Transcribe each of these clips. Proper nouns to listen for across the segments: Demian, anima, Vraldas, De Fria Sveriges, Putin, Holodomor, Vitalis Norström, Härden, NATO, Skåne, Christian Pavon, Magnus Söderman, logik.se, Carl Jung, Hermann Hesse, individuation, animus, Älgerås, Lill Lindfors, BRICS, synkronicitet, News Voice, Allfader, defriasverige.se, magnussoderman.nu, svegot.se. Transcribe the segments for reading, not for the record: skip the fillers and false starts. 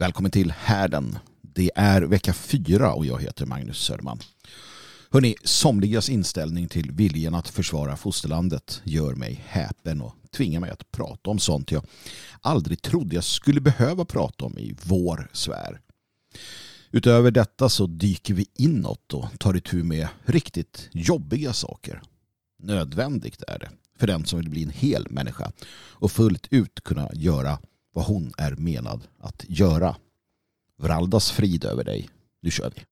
Välkommen till Härden. Det är vecka 4 och jag heter Magnus Söderman. Hörrni, somligas inställning till viljan att försvara fosterlandet gör mig häpen och tvingar mig att prata om sånt jag aldrig trodde jag skulle behöva prata om i vår sfär. Utöver detta så dyker vi inåt och tar itu med riktigt jobbiga saker. Nödvändigt är det för den som vill bli en hel människa och fullt ut kunna göra vad hon är menad att göra. Vraldas frid över dig. Nu kör vi.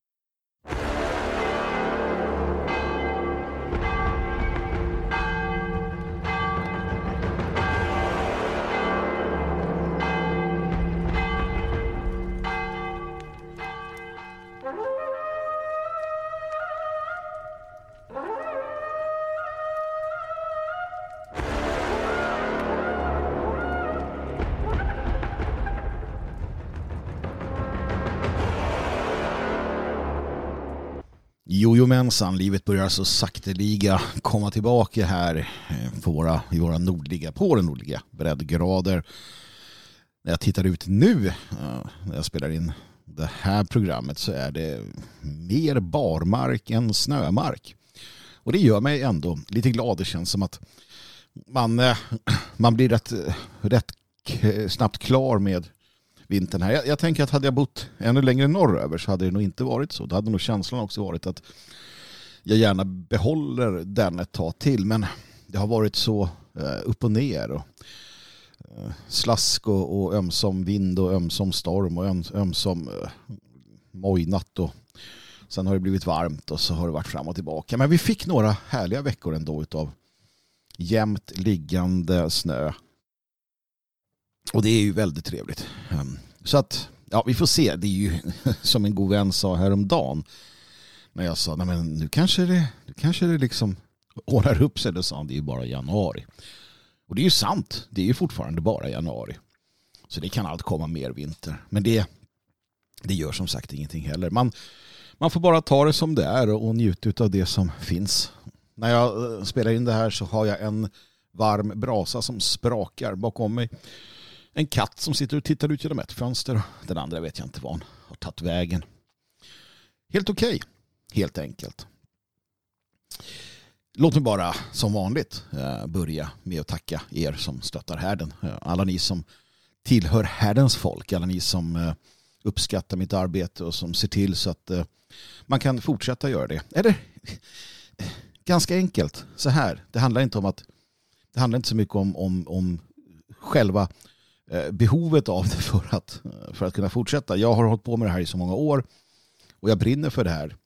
Jojomensan, livet börjar så sakteliga komma tillbaka här på våra nordliga breddgrader. När jag tittar ut nu, när jag spelar in det här programmet, så är det mer barmark än snömark. Och det gör mig ändå lite glad. Det känns som att man blir rätt snabbt klar med vintern här. Jag tänker att hade jag bott ännu längre norröver så hade det nog inte varit så. Då hade nog känslan också varit att jag gärna behåller den ett tag till. Men det har varit så upp och ner. Och slask och ömsom vind och ömsom storm och ömsom mojnatt. Och sen har det blivit varmt och så har det varit fram och tillbaka. Men vi fick några härliga veckor ändå utav jämnt liggande snö. Och det är ju väldigt trevligt. Så att, ja, vi får se. Det är ju som en god vän sa häromdagen. När jag sa, nej men nu kanske det liksom ordnar upp sig. Då sa han, det är ju bara januari. Och det är ju sant. Det är ju fortfarande bara januari. Så det kan allt komma mer vinter. Men det gör som sagt ingenting heller. Man får bara ta det som det är och njuta av det som finns. När jag spelar in det här så har jag en varm brasa som sprakar bakom mig. En katt som sitter och tittar ut genom ett fönster. Den andra vet jag inte var hon har tagit vägen. Helt okej, helt enkelt. Låt mig bara som vanligt börja med att tacka er som stöttar härden. Alla ni som tillhör härdens folk. Alla ni som uppskattar mitt arbete och som ser till så att man kan fortsätta göra det. Eller ganska enkelt så här. Det handlar inte så mycket om själva behovet av det för att kunna fortsätta. Jag har hållit på med det här i så många år och jag brinner för det här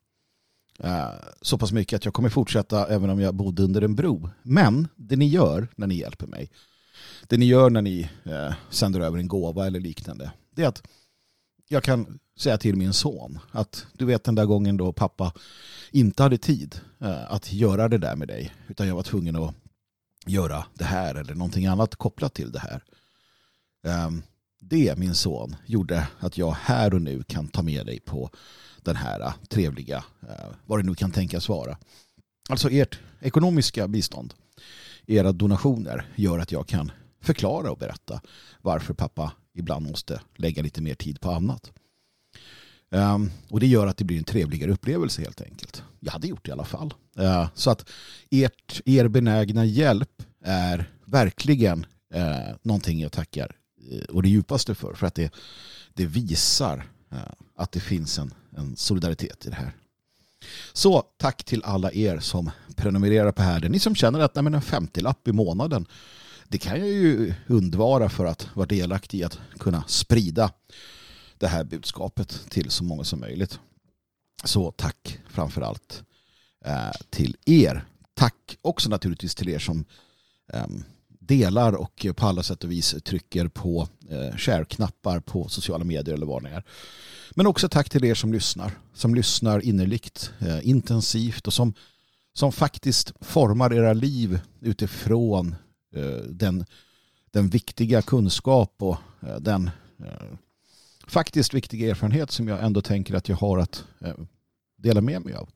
så pass mycket att jag kommer fortsätta även om jag bodde under en bro. Men det ni gör när ni hjälper mig, det ni gör när ni sänder över en gåva eller liknande, det är att jag kan säga till min son att du vet den där gången då pappa inte hade tid att göra det där med dig utan jag var tvungen att göra det här eller någonting annat kopplat till det här. Det, min son, gjorde att jag här och nu kan ta med dig på den här trevliga, vad det nu kan tänkas vara. Alltså ert ekonomiska bistånd, era donationer gör att jag kan förklara och berätta varför pappa ibland måste lägga lite mer tid på annat. Och det gör att det blir en trevligare upplevelse helt enkelt. Jag hade gjort det i alla fall. Så att er benägna hjälp är verkligen någonting jag tackar och det djupaste för att det visar att det finns en solidaritet i det här. Så tack till alla er som prenumererar på härden. Ni som känner att en 50-lapp i månaden, det kan jag ju undvara för att vara delaktig i att kunna sprida det här budskapet till så många som möjligt. Så tack framförallt till er. Tack också naturligtvis till er som delar och på alla sätt och vis trycker på share-knappar på sociala medier eller vad det är. Men också tack till er som lyssnar. Som lyssnar innerligt, intensivt och som faktiskt formar era liv utifrån den viktiga kunskap och den faktiskt viktiga erfarenhet som jag ändå tänker att jag har att dela med mig av.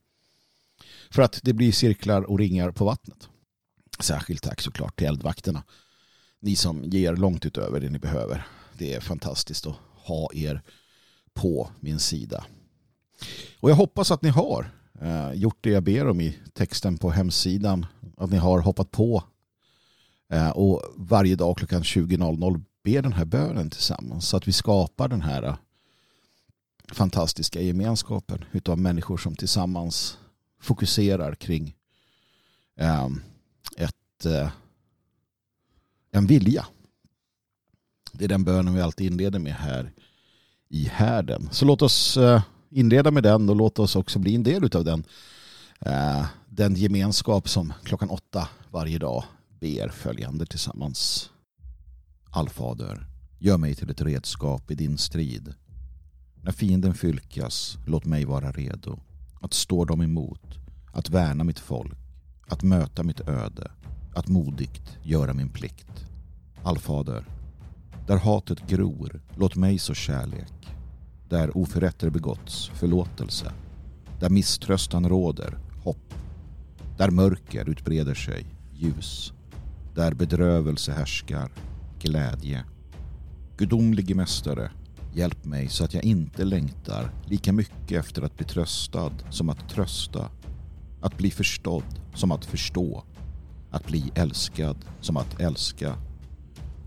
För att det blir cirklar och ringar på vattnet. Särskilt tack såklart till eldvakterna. Ni som ger långt utöver det ni behöver. Det är fantastiskt att ha er på min sida. Och jag hoppas att ni har gjort det jag ber om i texten på hemsidan. Att ni har hoppat på och varje dag klockan 20.00 ber den här bönen tillsammans. Så att vi skapar den här fantastiska gemenskapen utav människor som tillsammans fokuserar kring en vilja. Det är den bönen vi alltid inleder med här i härden. Så låt oss inleda med den och låt oss också bli en del utav den gemenskap som klockan 8 varje dag ber följande tillsammans. Allfader, gör mig till ett redskap i din strid. När fienden fylkas, låt mig vara redo att stå dem emot, att värna mitt folk, att möta mitt öde, att modigt göra min plikt. Allfader, där hatet gror, låt mig så kärlek. Där oförrätter begåtts, förlåtelse. Där misströstan råder, hopp. Där mörker utbreder sig, ljus. Där bedrövelse härskar, glädje. Gudomlige mästare, hjälp mig så att jag inte längtar lika mycket efter att bli tröstad som att trösta. Att bli förstådd som att förstå. Att bli älskad som att älska.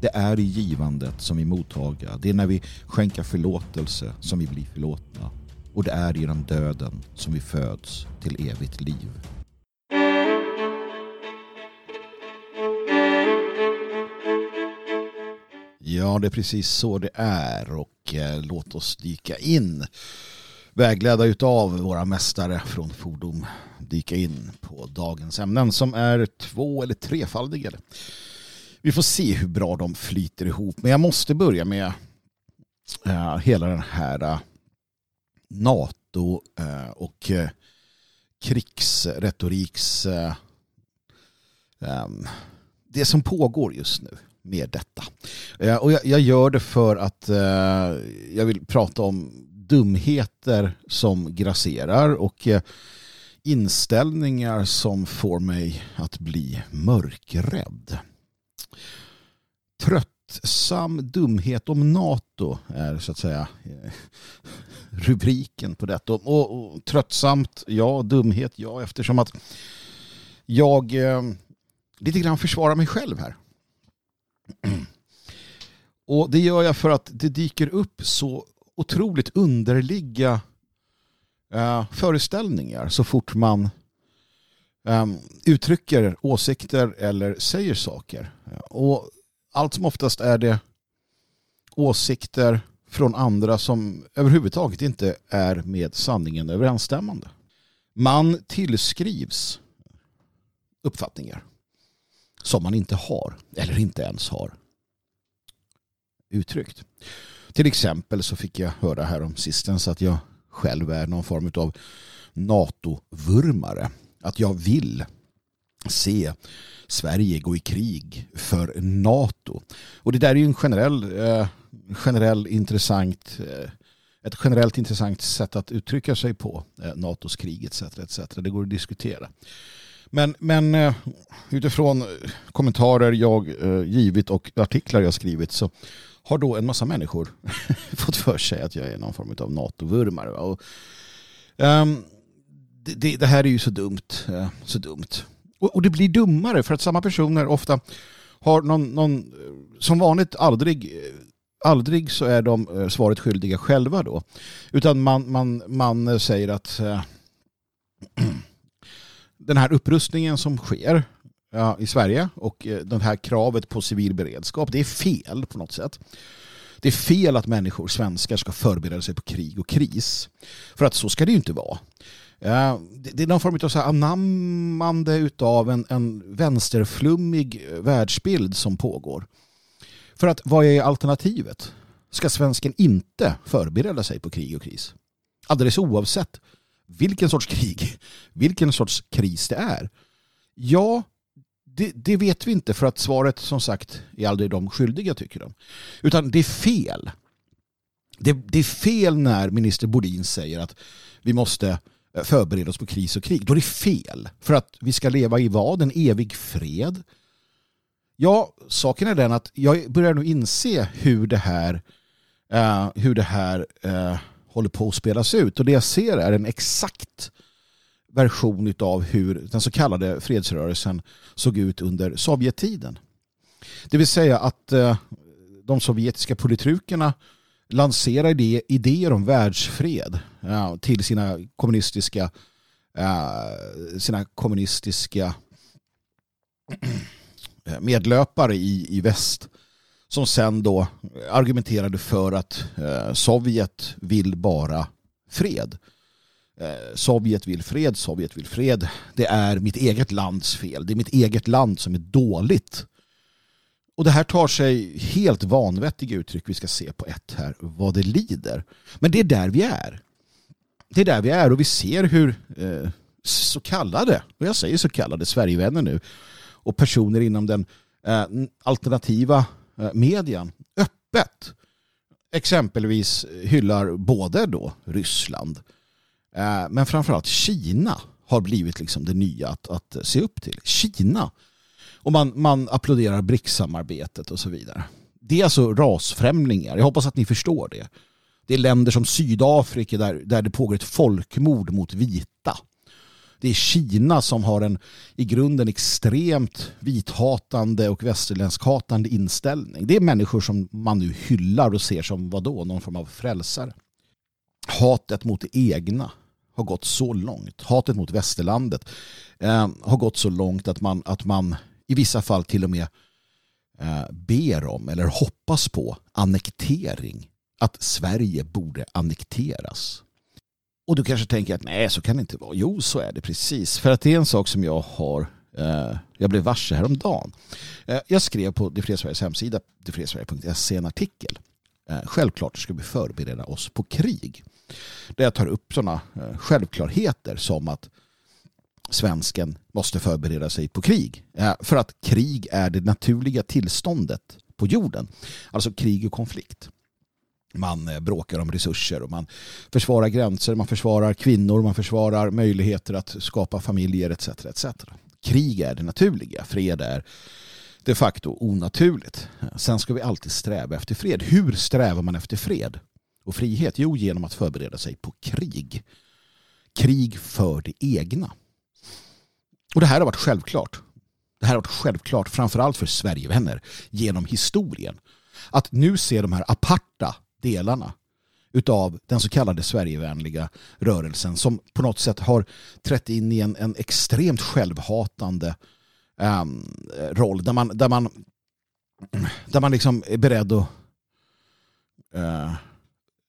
Det är i givandet som vi mottaga. Det är när vi skänker förlåtelse som vi blir förlåtna. Och det är genom döden som vi föds till evigt liv. Ja, det är precis så det är. Och låt oss dyka in. Vägledda utav våra mästare från fordom. Dyka in på dagens ämnen som är 2- eller 3-faldiga. Vi får se hur bra de flyter ihop. Men jag måste börja med hela den här NATO och krigsretoriks det som pågår just nu med detta. Och jag gör det för att jag vill prata om dumheter som grasserar och inställningar som får mig att bli mörkrädd. Tröttsam dumhet om NATO är så att säga rubriken på detta. Och tröttsamt, ja, dumhet, ja, eftersom att jag lite grann försvarar mig själv här. Och det gör jag för att det dyker upp så otroligt underliga föreställningar så fort man uttrycker åsikter eller säger saker. Och allt som oftast är det åsikter från andra som överhuvudtaget inte är med sanningen överensstämmande. Man tillskrivs uppfattningar som man inte har eller inte ens har uttryckt. Till exempel så fick jag höra här om sistens att jag själv är någon form av NATO-vurmare. Att jag vill se Sverige gå i krig för NATO. Och det där är ju en generellt intressant sätt att uttrycka sig på. NATOs krig etc. Det går att diskutera. Men utifrån kommentarer jag givit och artiklar jag skrivit så har då en massa människor fått för sig att jag är någon form av NATO-vurmare. Och det här är ju så dumt. Så dumt. Och det blir dummare för att samma personer ofta har någon som vanligt aldrig så är de svaret skyldiga själva då. Utan man säger att den här upprustningen som sker i Sverige och det här kravet på civil beredskap, det är fel på något sätt. Det är fel att människor, svenskar, ska förbereda sig på krig och kris. För att så ska det ju inte vara. Det är någon form av så här anammande utav en vänsterflummig världsbild som pågår. För att vad är alternativet? Ska svensken inte förbereda sig på krig och kris? Alldeles oavsett vilken sorts krig, vilken sorts kris det är. Ja, det vet vi inte för att svaret som sagt är aldrig de skyldiga tycker de. Utan det är fel. Det är fel när minister Bodin säger att vi måste förbereda oss på kris och krig. Då är det fel. För att vi ska leva i vad? En evig fred? Ja, saken är den att jag börjar nu inse hur det här hur det här håller på att spelas ut. Och det jag ser är en exakt version av hur den så kallade fredsrörelsen såg ut under Sovjettiden. Det vill säga att de sovjetiska politrukerna lanserade idéer om världsfred till sina kommunistiska medlöpare i väst, som sen då argumenterade för att Sovjet vill bara fred. Sovjet vill fred. Det är mitt eget lands fel. Det är mitt eget land som är dåligt. Och det här tar sig helt vanvettiga uttryck. Vi ska se på ett här vad det lider. Men det är där vi är. Det är där vi är, och vi ser hur så kallade, och jag säger så kallade Sverigevänner nu, och personer inom den alternativa medien öppet exempelvis hyllar både då Ryssland men framförallt Kina har blivit liksom det nya att se upp till. Kina. Och man applåderar BRICS-samarbetet och så vidare. Det är alltså rasfrämlingar. Jag hoppas att ni förstår det. Det är länder som Sydafrika där det pågår ett folkmord mot vita. Det är Kina som har en i grunden extremt vithatande och västerländskhatande inställning. Det är människor som man nu hyllar och ser som vadå? Någon form av frälsare. Hatet mot det egna har gått så långt. Hatet mot västerlandet har gått så långt att man i vissa fall till och med ber om eller hoppas på annektering. Att Sverige borde annekteras. Och du kanske tänker att nej, så kan det inte vara. Jo, så är det precis. För att det är en sak som jag blev varse häromdagen. Jag skrev på De Fria Sveriges hemsida, defriasverige.se, en artikel. Självklart ska vi förbereda oss på krig. Där jag tar upp sådana självklarheter som att svensken måste förbereda sig på krig. För att krig är det naturliga tillståndet på jorden. Alltså krig och konflikt. Man bråkar om resurser och man försvarar gränser, man försvarar kvinnor, man försvarar möjligheter att skapa familjer etc. Krig är det naturliga, fred är de facto onaturligt. Sen ska vi alltid sträva efter fred. Hur strävar man efter fred och frihet? Jo, genom att förbereda sig på krig. Krig för det egna. Och det här har varit självklart. Det här har varit självklart framförallt för Sverigevänner genom historien. Att nu se de här aparta delarna utav den så kallade Sverigevänliga rörelsen som på något sätt har trätt in i en extremt självhatande roll där man liksom är beredd att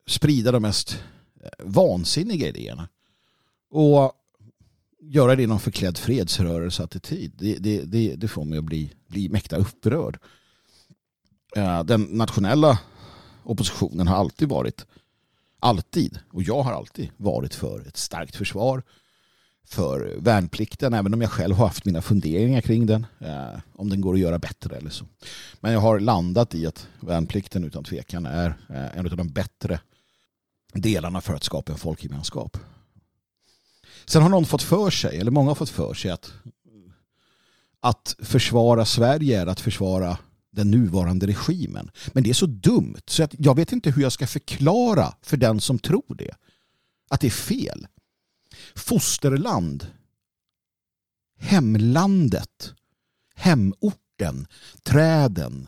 sprida de mest vansinniga idéerna och göra det inom förklädd fredsrörelseattityd. Det får mig att bli mäkta upprörd. Den nationella oppositionen har alltid varit, och jag har alltid varit för ett starkt försvar, för värnplikten, även om jag själv har haft mina funderingar kring den, om den går att göra bättre eller så. Men jag har landat i att värnplikten utan tvekan är en av de bättre delarna för att skapa en folkgemenskap. Sen har någon fått för sig, eller många har fått för sig, att försvara Sverige är att försvara den nuvarande regimen. Men det är så dumt så att jag vet inte hur jag ska förklara för den som tror det. Att det är fel. Fosterland. Hemlandet. Hemorten. Träden.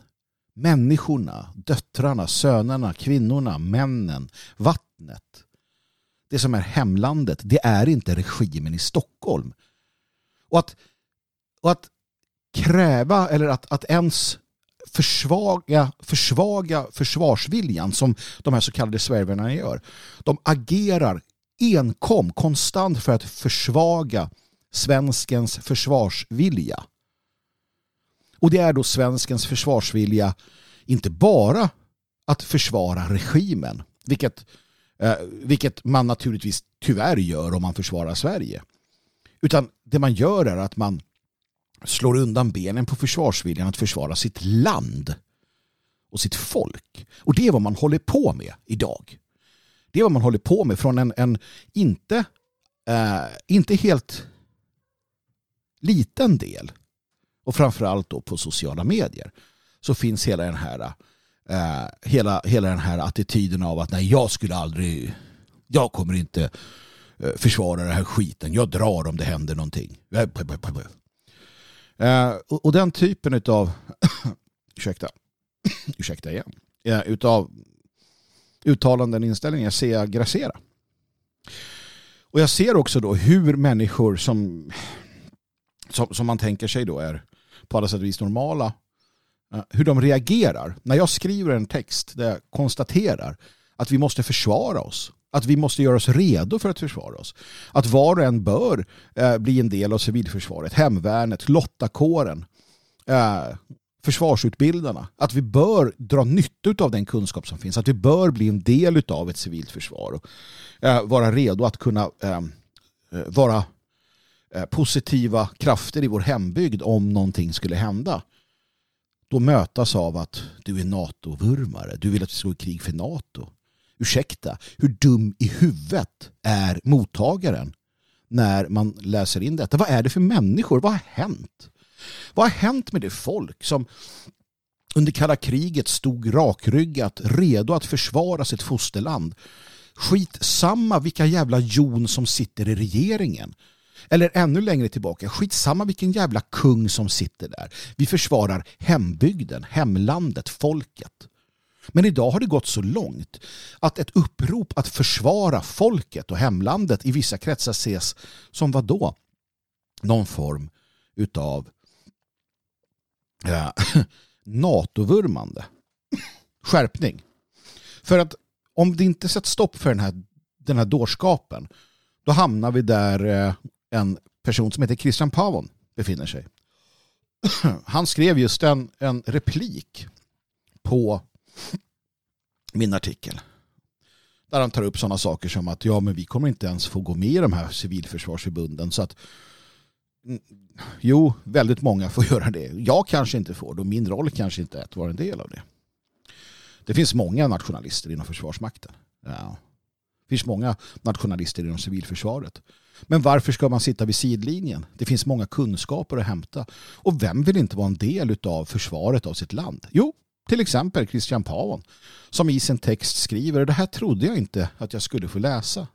Människorna. Döttrarna. Sönerna. Kvinnorna. Männen. Vattnet. Det som är hemlandet, det är inte regimen i Stockholm. Och att kräva eller att ens försvaga försvarsviljan som de här så kallade Sverigevännerna gör. De agerar enkom konstant för att försvaga svenskens försvarsvilja. Och det är då svenskens försvarsvilja inte bara att försvara regimen, vilket man naturligtvis tyvärr gör om man försvarar Sverige. Utan det man gör är att man slår undan benen på försvarsviljan att försvara sitt land och sitt folk. Och det är vad man håller på med idag. Det är vad man håller på med från en inte helt liten del. Och framförallt då på sociala medier så finns hela den här hela den här attityden av att nej, jag kommer inte försvara den här skiten, jag drar om det händer någonting. Och den typen utav ursäkta igen utav uttalanden, inställningar ser jag grassera. Och jag ser också då hur människor som man tänker sig då är på alla sätt och vis normala, hur de reagerar när jag skriver en text där jag konstaterar att vi måste försvara oss, att vi måste göra oss redo för att försvara oss, att var och en bör bli en del av civilförsvaret, hemvärnet, lottakåren, försvarsutbildarna, att vi bör dra nytta av den kunskap som finns, att vi bör bli en del av ett civilt försvar och vara redo att kunna vara positiva krafter i vår hembygd om någonting skulle hända. Då mötas av att du är NATO-vurmare, du vill att vi ska gå i krig för NATO. Ursäkta, hur dum i huvudet är mottagaren när man läser in detta? Vad är det för människor? Vad har hänt? Vad har hänt med det folk som under kalla kriget stod rakryggat redo att försvara sitt fosterland? Skitsamma vilka jävla jon som sitter i regeringen. Eller ännu längre tillbaka, skitsamma vilken jävla kung som sitter där. Vi försvarar hembygden, hemlandet, folket. Men idag har det gått så långt att ett upprop att försvara folket och hemlandet i vissa kretsar ses som vad då? Någon form utav NATO-vurmande. Skärpning. För att om det inte sätts stopp för den här dårskapen, då hamnar vi där en person som heter Christian Pavon befinner sig. Han skrev just en replik på min artikel där han tar upp sådana saker som att ja, men vi kommer inte ens få gå med i de här civilförsvarsförbunden, så att jo, väldigt många får göra det. Jag kanske inte får, då min roll kanske inte är att vara en del av det. Det finns många nationalister inom försvarsmakten. Ja. Det finns många nationalister inom civilförsvaret. Men varför ska man sitta vid sidlinjen? Det finns många kunskaper att hämta. Och vem vill inte vara en del av försvaret av sitt land? Jo, till exempel Christian Pavon, som i sin text skriver, det här trodde jag inte att jag skulle få läsa.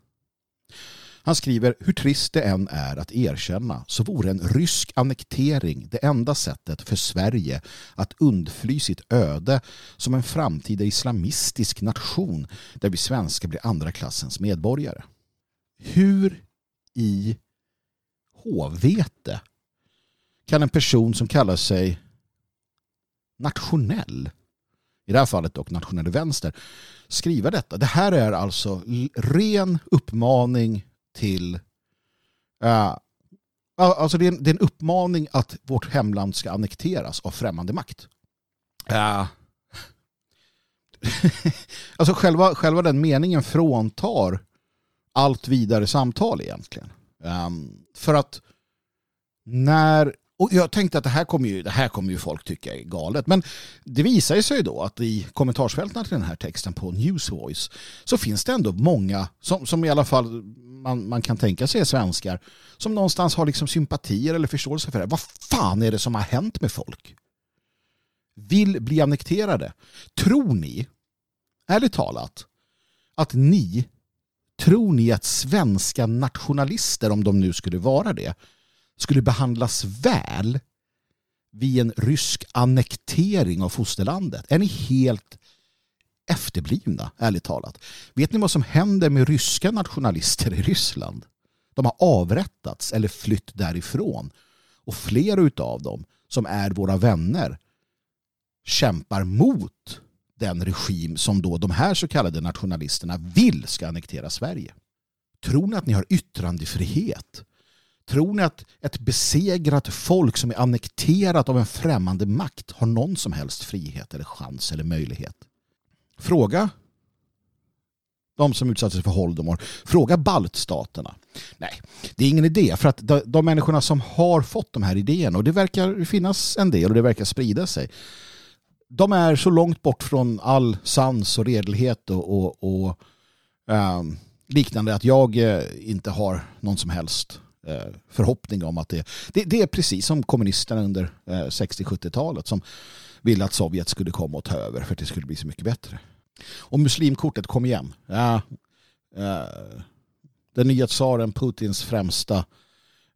Han skriver, hur trist det än är att erkänna så vore en rysk annektering det enda sättet för Sverige att undfly sitt öde som en framtida islamistisk nation där vi svenskar blir andra klassens medborgare. Hur i HVT kan en person som kallar sig nationell, i det här fallet dock nationell vänster, skriva detta? Det här är alltså ren uppmaning till alltså det är en uppmaning att vårt hemland ska annekteras av främmande makt. Alltså själva den meningen fråntar allt vidare samtal egentligen. För att och jag tänkte att det här kommer ju folk tycka är galet. Men det visar sig då att i kommentarsfälten till den här texten på News Voice så finns det ändå många som i alla fall man kan tänka sig är svenskar som någonstans har liksom sympatier eller förståelse för det. Vad fan är det som har hänt med folk? Vill bli annekterade. Tror ni, ärligt talat, att svenska nationalister, om de nu skulle vara det, skulle behandlas väl vid en rysk annektering av fosterlandet? Är ni helt efterblivna, ärligt talat? Vet ni vad som händer med ryska nationalister i Ryssland? De har avrättats eller flytt därifrån. Och flera utav dem som är våra vänner kämpar mot den regim som då de här så kallade nationalisterna vill ska annektera Sverige. Tror ni att ni har yttrandefrihet? Tror ni att ett besegrat folk som är annekterat av en främmande makt har någon som helst frihet eller chans eller möjlighet? Fråga de som utsattes för Holodomor. Fråga baltstaterna. Nej, det är ingen idé, för att de människorna som har fått de här idéerna, och det verkar finnas en del och det verkar sprida sig, de är så långt bort från all sans och redlighet och liknande att jag inte har någon som helst förhoppning om att det är precis som kommunisterna under 60-70-talet som ville att Sovjet skulle komma och ta över för att det skulle bli så mycket bättre. Och muslimkortet kom igen. Ja, den nya tsaren Putins främsta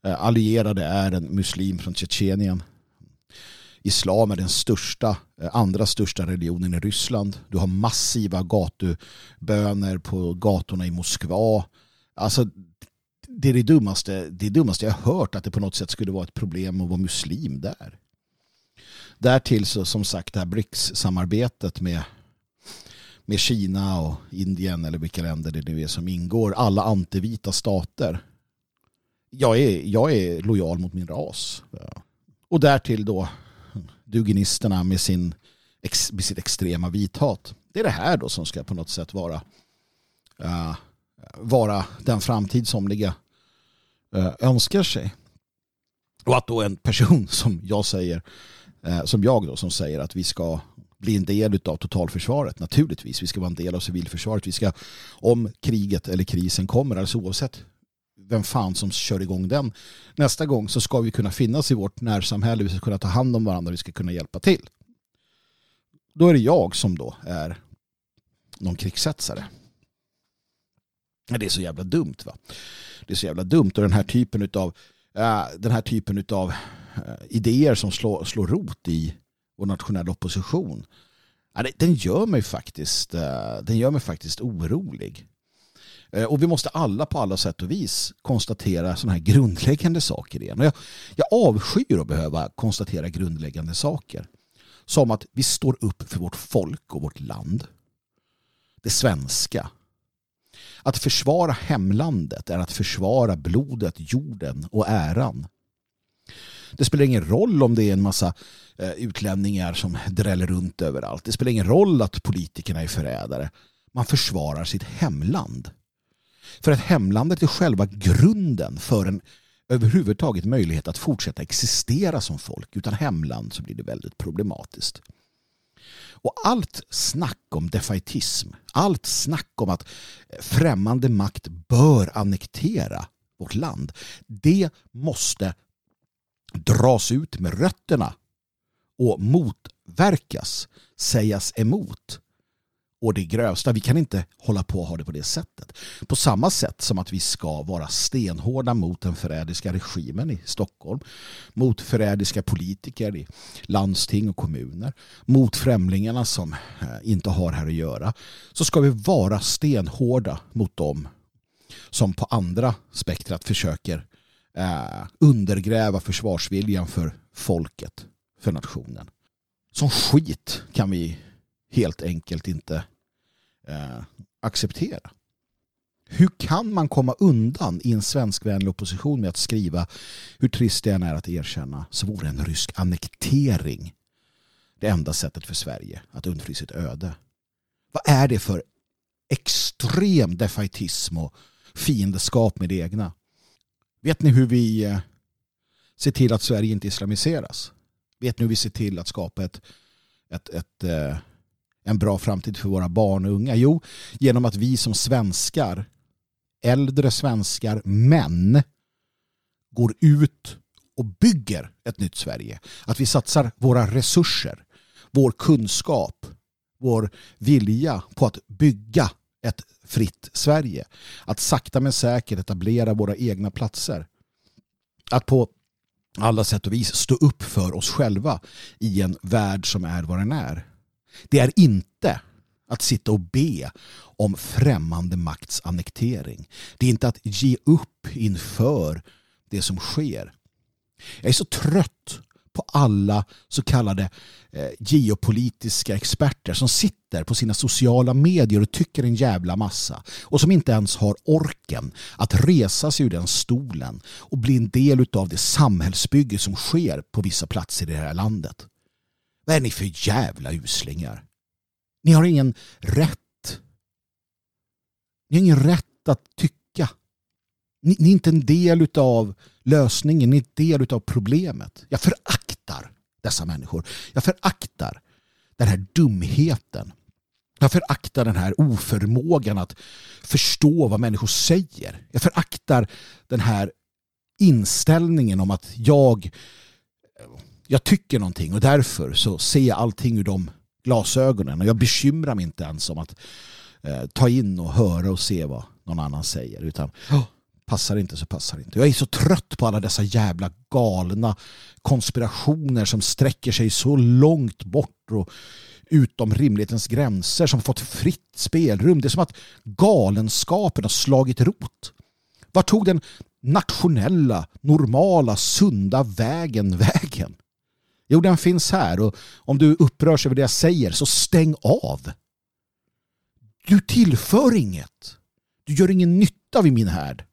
allierade är en muslim från Tjetjenien. Islam är den andra största religionen i Ryssland. Du har massiva gatuböner på gatorna i Moskva. Alltså det är det dummaste jag har hört, att det på något sätt skulle vara ett problem att vara muslim där. Därtill så, som sagt, det här BRICS-samarbetet med Kina och Indien eller vilka länder det nu är som ingår, alla antivita stater. Jag är lojal mot min ras. Ja. Och därtill då duginisterna med sitt extrema vithat. Det är det här då som ska på något sätt vara den framtid somliga önskar sig. Och att då en person som jag säger att vi ska bli en del av totalförsvaret, naturligtvis, vi ska vara en del av civilförsvaret, vi ska, om kriget eller krisen kommer, alltså oavsett vem fan som kör igång den nästa gång, så ska vi kunna finnas i vårt närsamhälle, vi ska kunna ta hand om varandra, vi ska kunna hjälpa till. Då är det jag som då är någon krigshetsare. Det är så jävla dumt, va? Det är så jävla dumt, och den här typen av idéer som slår rot i vår nationella opposition, den gör mig faktiskt orolig. Och vi måste alla på alla sätt och vis konstatera sådana här grundläggande saker igen. Och jag avskyr att behöva konstatera grundläggande saker. Som att vi står upp för vårt folk och vårt land. Det svenska. Att försvara hemlandet är att försvara blodet, jorden och äran. Det spelar ingen roll om det är en massa utlänningar som dräller runt överallt. Det spelar ingen roll att politikerna är förrädare. Man försvarar sitt hemland. För att hemlandet är själva grunden för en överhuvudtaget möjlighet att fortsätta existera som folk. Utan hemland så blir det väldigt problematiskt. Och allt snack om defaitism, allt snack om att främmande makt bör annektera vårt land, det måste dras ut med rötterna och motverkas, sägas emot. Och det grövsta, vi kan inte hålla på och ha det på det sättet. På samma sätt som att vi ska vara stenhårda mot den förrädiska regimen i Stockholm, mot förrädiska politiker i landsting och kommuner, mot främlingarna som inte har här att göra, så ska vi vara stenhårda mot dem som på andra spektrat försöker undergräva försvarsviljan för folket, för nationen. Som skit kan vi helt enkelt inte acceptera. Hur kan man komma undan i en svenskvänlig opposition med att skriva hur trist det än är att erkänna, så vore en rysk annektering det enda sättet för Sverige att undfly sitt öde? Vad är det för extrem defaitism och fiendeskap med det egna? Vet ni hur vi ser till att Sverige inte islamiseras? Vet ni hur vi ser till att skapa en bra framtid för våra barn och unga? Jo, genom att vi som svenskar, äldre svenskar, män, går ut och bygger ett nytt Sverige. Att vi satsar våra resurser, vår kunskap, vår vilja på att bygga ett fritt Sverige. Att sakta men säkert etablera våra egna platser. Att på alla sätt och vis stå upp för oss själva i en värld som är vad den är. Det är inte att sitta och be om främmande makts annektering. Det är inte att ge upp inför det som sker. Jag är så trött på alla så kallade geopolitiska experter som sitter på sina sociala medier och tycker en jävla massa och som inte ens har orken att resa sig ur den stolen och bli en del av det samhällsbygge som sker på vissa platser i det här landet. Vad är ni för jävla uslingar? Ni har ingen rätt. Ni har ingen rätt att tycka. Ni är inte en del av lösningen. Ni är en del av problemet. Jag föraktar dessa människor. Jag föraktar den här dumheten. Jag föraktar den här oförmågan att förstå vad människor säger. Jag föraktar den här inställningen om att jag... jag tycker någonting och därför så ser jag allting ur de glasögonen och jag bekymrar mig inte ens om att ta in och höra och se vad någon annan säger, utan passar inte så passar inte. Jag är så trött på alla dessa jävla galna konspirationer som sträcker sig så långt bort och utom rimlighetens gränser, som fått fritt spelrum. Det är som att galenskapen har slagit rot. Var tog den nationella, normala, sunda vägen? Jo, den finns här, och om du upprörs över det jag säger så stäng av. Du tillför inget. Du gör ingen nytta vid min härd.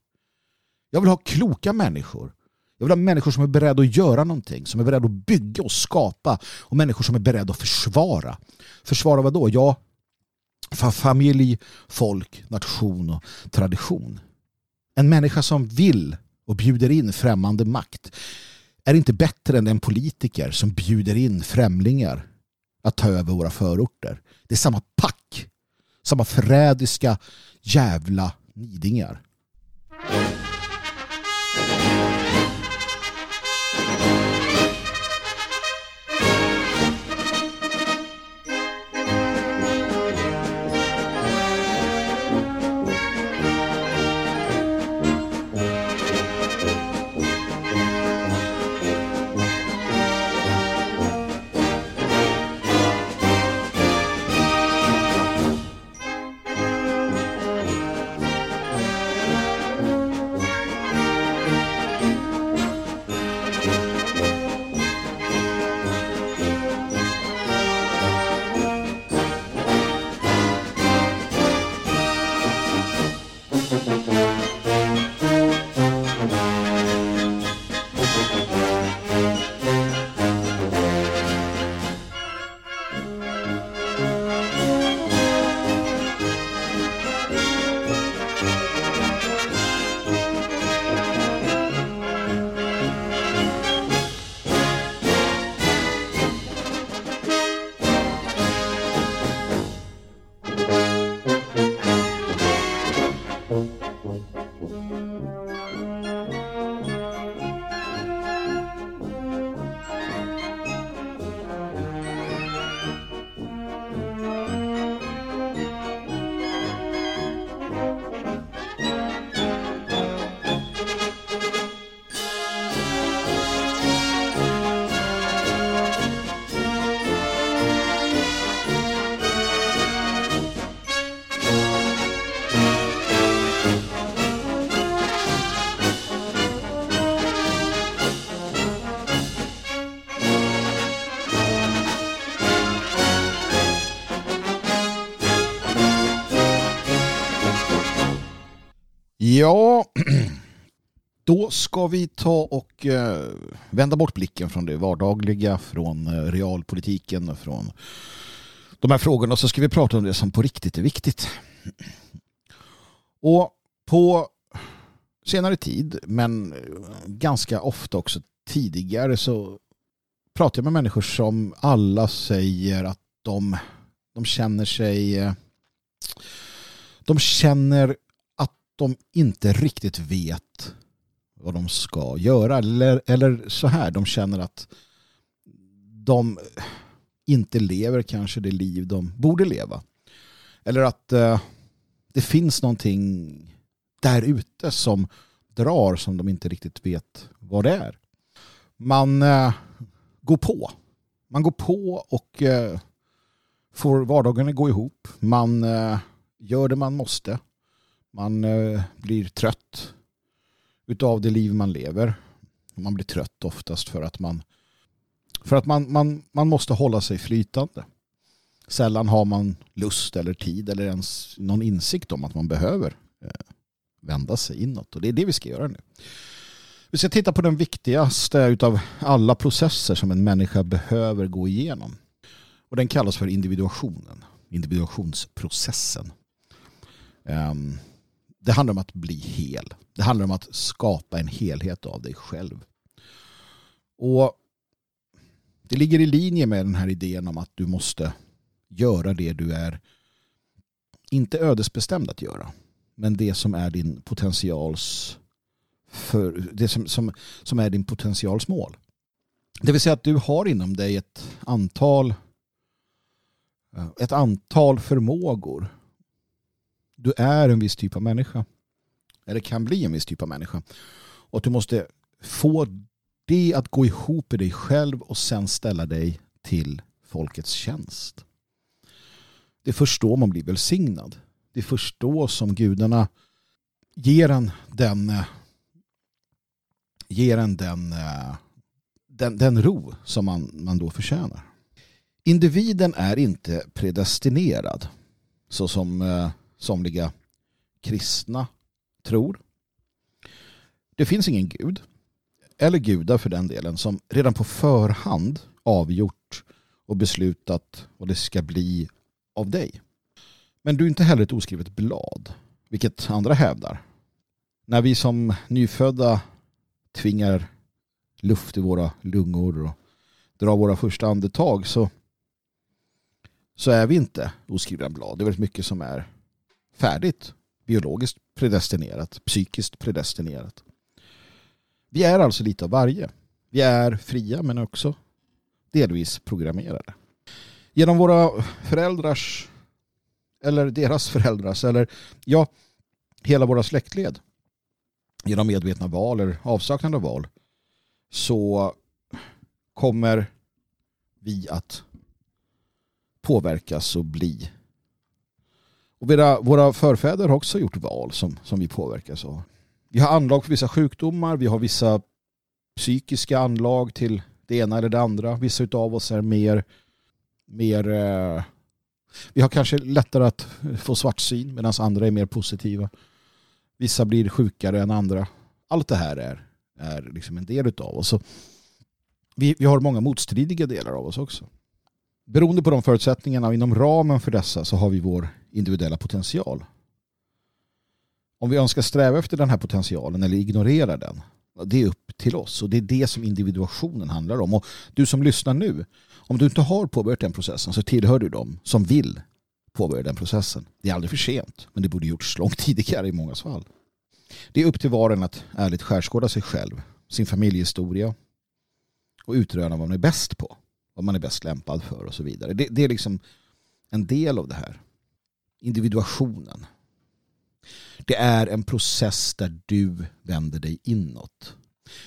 Jag vill ha kloka människor. Jag vill ha människor som är beredda att göra någonting. Som är beredda att bygga och skapa. Och människor som är beredda att försvara. Försvara vad då? Ja, familj, folk, nation och tradition. En människa som vill och bjuder in främmande makt är inte bättre än en politiker som bjuder in främlingar att ta över våra förorter. Det är samma pack. Samma förrädiska jävla nidingar. Ja, då ska vi ta och vända bort blicken från det vardagliga, från realpolitiken, från de här frågorna, och så ska vi prata om det som på riktigt är viktigt. Och på senare tid, men ganska ofta också tidigare, så pratar jag med människor som alla säger att de känner sig... De känner de inte riktigt vet vad de ska göra, eller så här, de känner att de inte lever kanske det liv de borde leva, eller att det finns någonting där ute som drar, som de inte riktigt vet vad det är. Man går på och får vardagen gå ihop. Man gör det man måste. Man blir trött utav det liv man lever. Man blir trött oftast för att man måste hålla sig flytande. Sällan har man lust eller tid eller ens någon insikt om att man behöver vända sig inåt. Och det är det vi ska göra nu. Vi ska titta på den viktigaste utav alla processer som en människa behöver gå igenom. Och den kallas för individuationen. Individuationsprocessen. Det handlar om att bli hel. Det handlar om att skapa en helhet av dig själv. Och det ligger i linje med den här idén om att du måste göra det du är inte ödesbestämd att göra, men det som är din potentials mål. Det vill säga att du har inom dig ett antal förmågor. Du är en viss typ av människa. Eller kan bli en viss typ av människa. Och du måste få det att gå ihop i dig själv och sen ställa dig till folkets tjänst. Det förstår man blir välsignad. Det förstår som gudarna ger en den ro som man då förtjänar. Individen är inte predestinerad så som somliga kristna tror. Det finns ingen gud eller gudar för den delen som redan på förhand avgjort och beslutat vad det ska bli av dig. Men du är inte heller ett oskrivet blad, vilket andra hävdar. När vi som nyfödda tvingar luft i våra lungor och drar våra första andetag så är vi inte oskrivna blad. Det är väldigt mycket som är färdigt, biologiskt predestinerat, psykiskt predestinerat. Vi är alltså lite av varje. Vi är fria men också delvis programmerade. Genom våra föräldrars eller deras föräldrars eller hela våra släktled, genom medvetna val eller avsaknad av val, så kommer vi att påverkas och bli. Och våra förfäder har också gjort val som vi påverkas av. Vi har anlag för vissa sjukdomar, vi har vissa psykiska anlag till det ena eller det andra. Vissa utav oss är mer vi har kanske lättare att få svartsyn medan andra är mer positiva. Vissa blir sjukare än andra. Allt det här är liksom en del utav oss. Så vi har många motstridiga delar av oss också. Beroende på de förutsättningarna och inom ramen för dessa så har vi vår individuella potential. Om vi önskar sträva efter den här potentialen eller ignorera den, det är upp till oss. Och det är det som individuationen handlar om. Och du som lyssnar nu, om du inte har påbörjat den processen så tillhör du dem som vill påbörja den processen. Det är aldrig för sent, men det borde gjorts långt tidigare i många fall. Det är upp till var och en att ärligt skärskåda sig själv, sin familjehistoria och utröna vad man är bäst på, vad man är bäst lämpad för och så vidare. Det är liksom en del av det här. Individuationen. Det är en process där du vänder dig inåt.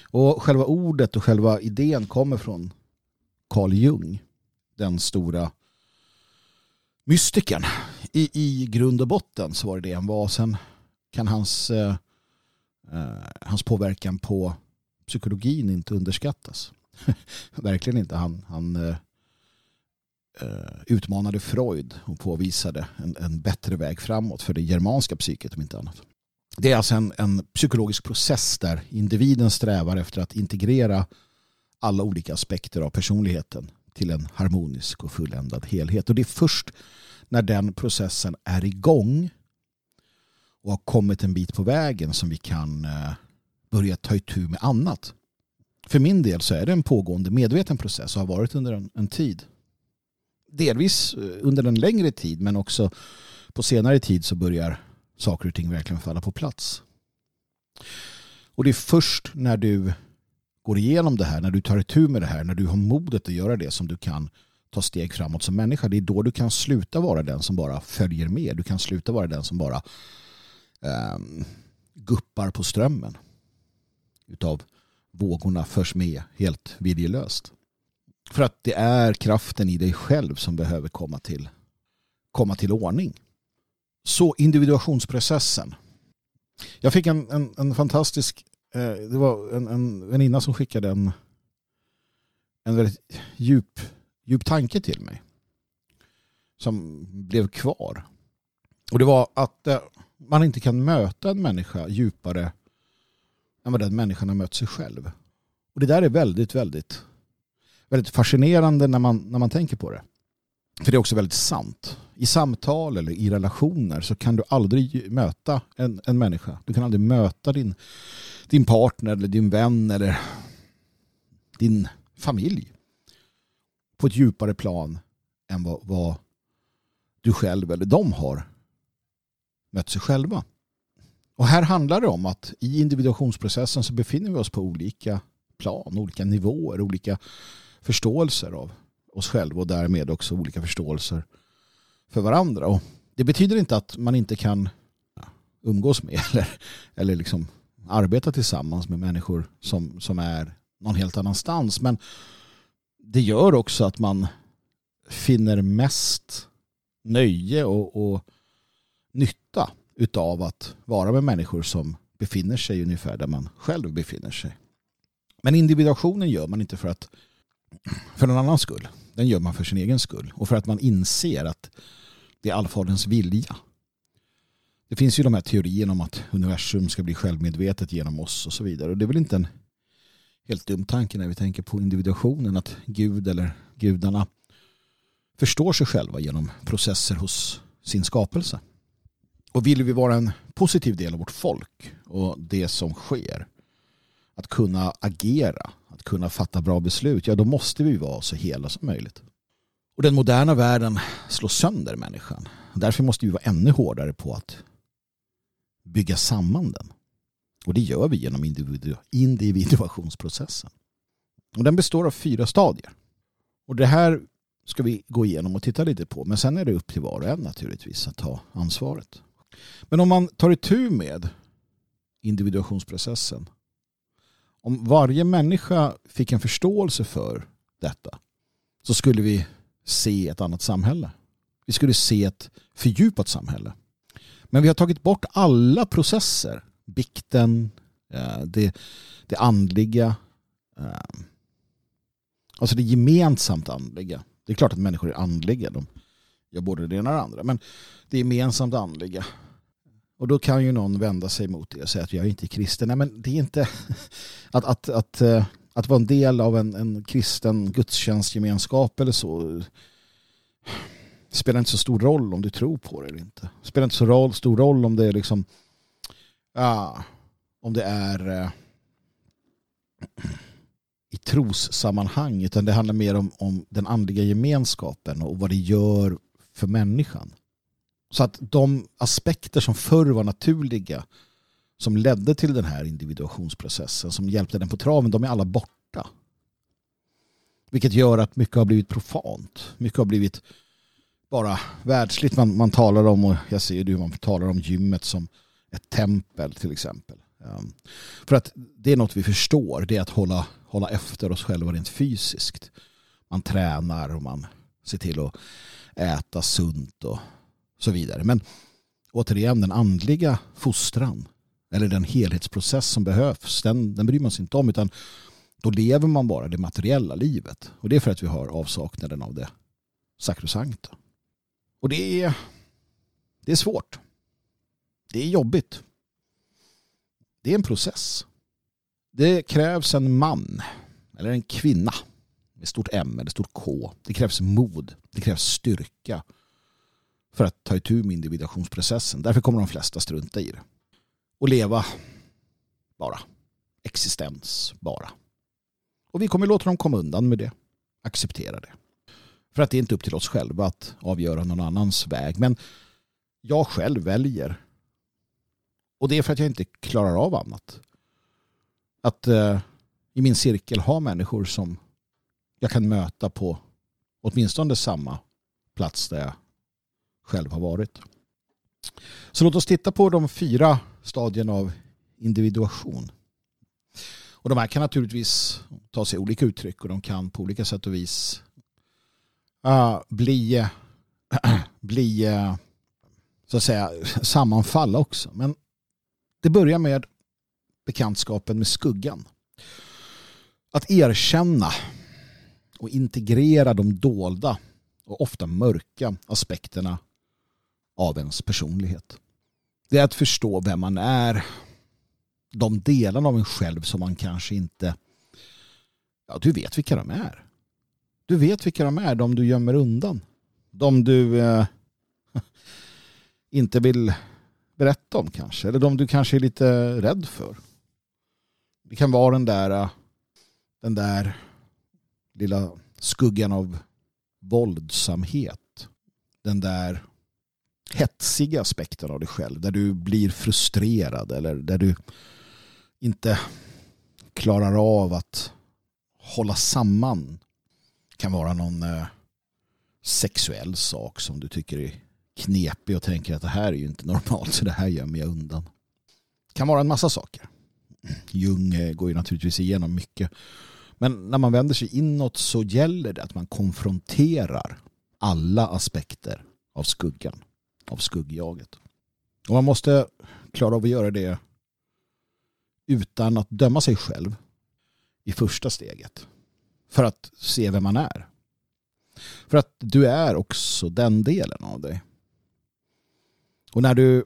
Och själva ordet och själva idén kommer från Carl Jung, den stora mystikern. I grund och botten så var det han var. Sen kan hans påverkan på psykologin inte underskattas. Verkligen inte. Han utmanade Freud och påvisade en bättre väg framåt för det germanska psyket om inte annat. Det är alltså en psykologisk process där individen strävar efter att integrera alla olika aspekter av personligheten till en harmonisk och fulländad helhet. Och det är först när den processen är igång och har kommit en bit på vägen som vi kan börja ta itu med annat. För min del så är det en pågående medveten process och har varit under en tid. Delvis under en längre tid men också på senare tid så börjar saker och ting verkligen falla på plats. Och det är först när du går igenom det här, när du tar itu med det här, när du har modet att göra det som du kan ta steg framåt som människa. Det är då du kan sluta vara den som bara följer med. Du kan sluta vara den som bara guppar på strömmen utav vågorna förs med helt viljelöst. För att det är kraften i dig själv som behöver komma till ordning. Så individuationsprocessen. Jag fick en fantastisk... Det var en väninna som skickade en väldigt djup tanke till mig. Som blev kvar. Och det var att man inte kan möta en människa djupare än vad den människan har mött sig själv. Och det där är väldigt, väldigt... väldigt fascinerande när man tänker på det. För det är också väldigt sant. I samtal eller i relationer så kan du aldrig möta en människa. Du kan aldrig möta din partner eller din vän eller din familj på ett djupare plan än vad du själv eller de har mött sig själva. Och här handlar det om att i individuationsprocessen så befinner vi oss på olika plan, olika nivåer, olika förståelser av oss själva och därmed också olika förståelser för varandra. Och det betyder inte att man inte kan umgås med eller liksom arbeta tillsammans med människor som är någon helt annanstans, men det gör också att man finner mest nöje och nytta utav att vara med människor som befinner sig ungefär där man själv befinner sig. Men individuationen gör man inte för någon annans skull. Den gör man för sin egen skull. Och för att man inser att det är allfarens vilja. Det finns ju de här teorierna om att universum ska bli självmedvetet genom oss och så vidare. Och det är väl inte en helt dum tanke när vi tänker på individuationen, att Gud eller gudarna förstår sig själva genom processer hos sin skapelse. Och vill vi vara en positiv del av vårt folk och det som sker, att kunna agera, att kunna fatta bra beslut, ja då måste vi vara så hela som möjligt. Och den moderna världen slår sönder människan. Därför måste vi vara ännu hårdare på att bygga samman den. Och det gör vi genom individuationsprocessen. Och den består av 4 stadier. Och det här ska vi gå igenom och titta lite på. Men sen är det upp till var och en naturligtvis att ta ansvaret. Men om man tar itu med individuationsprocessen. Om varje människa fick en förståelse för detta, så skulle vi se ett annat samhälle. Vi skulle se ett fördjupat samhälle. Men vi har tagit bort alla processer. Bikten, det andliga, alltså det gemensamt andliga. Det är klart att människor är andliga, de gör både det ena och det andra, men det är gemensamt andliga. Och då kan ju någon vända sig mot det och säga att jag är inte kristen. Nej, men det är inte att vara en del av en kristen gudstjänstgemenskap eller så. Det spelar inte så stor roll om du tror på det eller inte. Det spelar inte så stor roll om det är liksom om det är i trossammanhang, utan det handlar mer om den andliga gemenskapen och vad det gör för människan. Så att de aspekter som förr var naturliga, som ledde till den här individuationsprocessen, som hjälpte den på traven, de är alla borta. Vilket gör att mycket har blivit profant. Mycket har blivit bara världsligt. Man talar om, och jag ser ju, man talar om gymmet som ett tempel till exempel. För att det är något vi förstår, det är att hålla efter oss själva rent fysiskt. Man tränar och man ser till att äta sunt och så vidare. Men återigen, den andliga fostran eller den helhetsprocess som behövs, den bryr man sig inte om, utan då lever man bara det materiella livet. Och det är för att vi har avsaknaden av det sakrosankta. Och det är svårt. Det är jobbigt. Det är en process. Det krävs en man eller en kvinna med stort M eller stort K. Det krävs mod. Det krävs styrka för att ta itu med individuationsprocessen. Därför kommer de flesta strunta i det. Och leva bara. Existens bara. Och vi kommer låta dem komma undan med det. Acceptera det. För att det är inte upp till oss själva att avgöra någon annans väg. Men jag själv väljer. Och det är för att jag inte klarar av annat. Att i min cirkel ha människor som jag kan möta på åtminstone samma plats där jag själv har varit. Så låt oss titta på de 4 stadierna av individuation. Och de här kan naturligtvis ta sig olika uttryck och de kan på olika sätt och vis bli så att säga sammanfalla också. Men det börjar med bekantskapen med skuggan. Att erkänna och integrera de dolda och ofta mörka aspekterna av ens personlighet. Det är att förstå vem man är. De delarna av en själv som man kanske inte... Ja, du vet vilka de är. Du vet vilka de är, de du gömmer undan. De du inte vill berätta om kanske. Eller de du kanske är lite rädd för. Det kan vara den där lilla skuggan av våldsamhet. Den där hetsiga aspekten av dig själv. Där du blir frustrerad eller där du inte klarar av att hålla samman. Kan vara någon sexuell sak som du tycker är knepig och tänker att det här är ju inte normalt, så det här gömmer jag undan. Kan vara en massa saker. Jung går ju naturligtvis igenom mycket. Men när man vänder sig inåt så gäller det att man konfronterar alla aspekter av skuggan, av skuggjaget. Och man måste klara av att göra det utan att döma sig själv i första steget. För att se vem man är. För att du är också den delen av dig. Och när du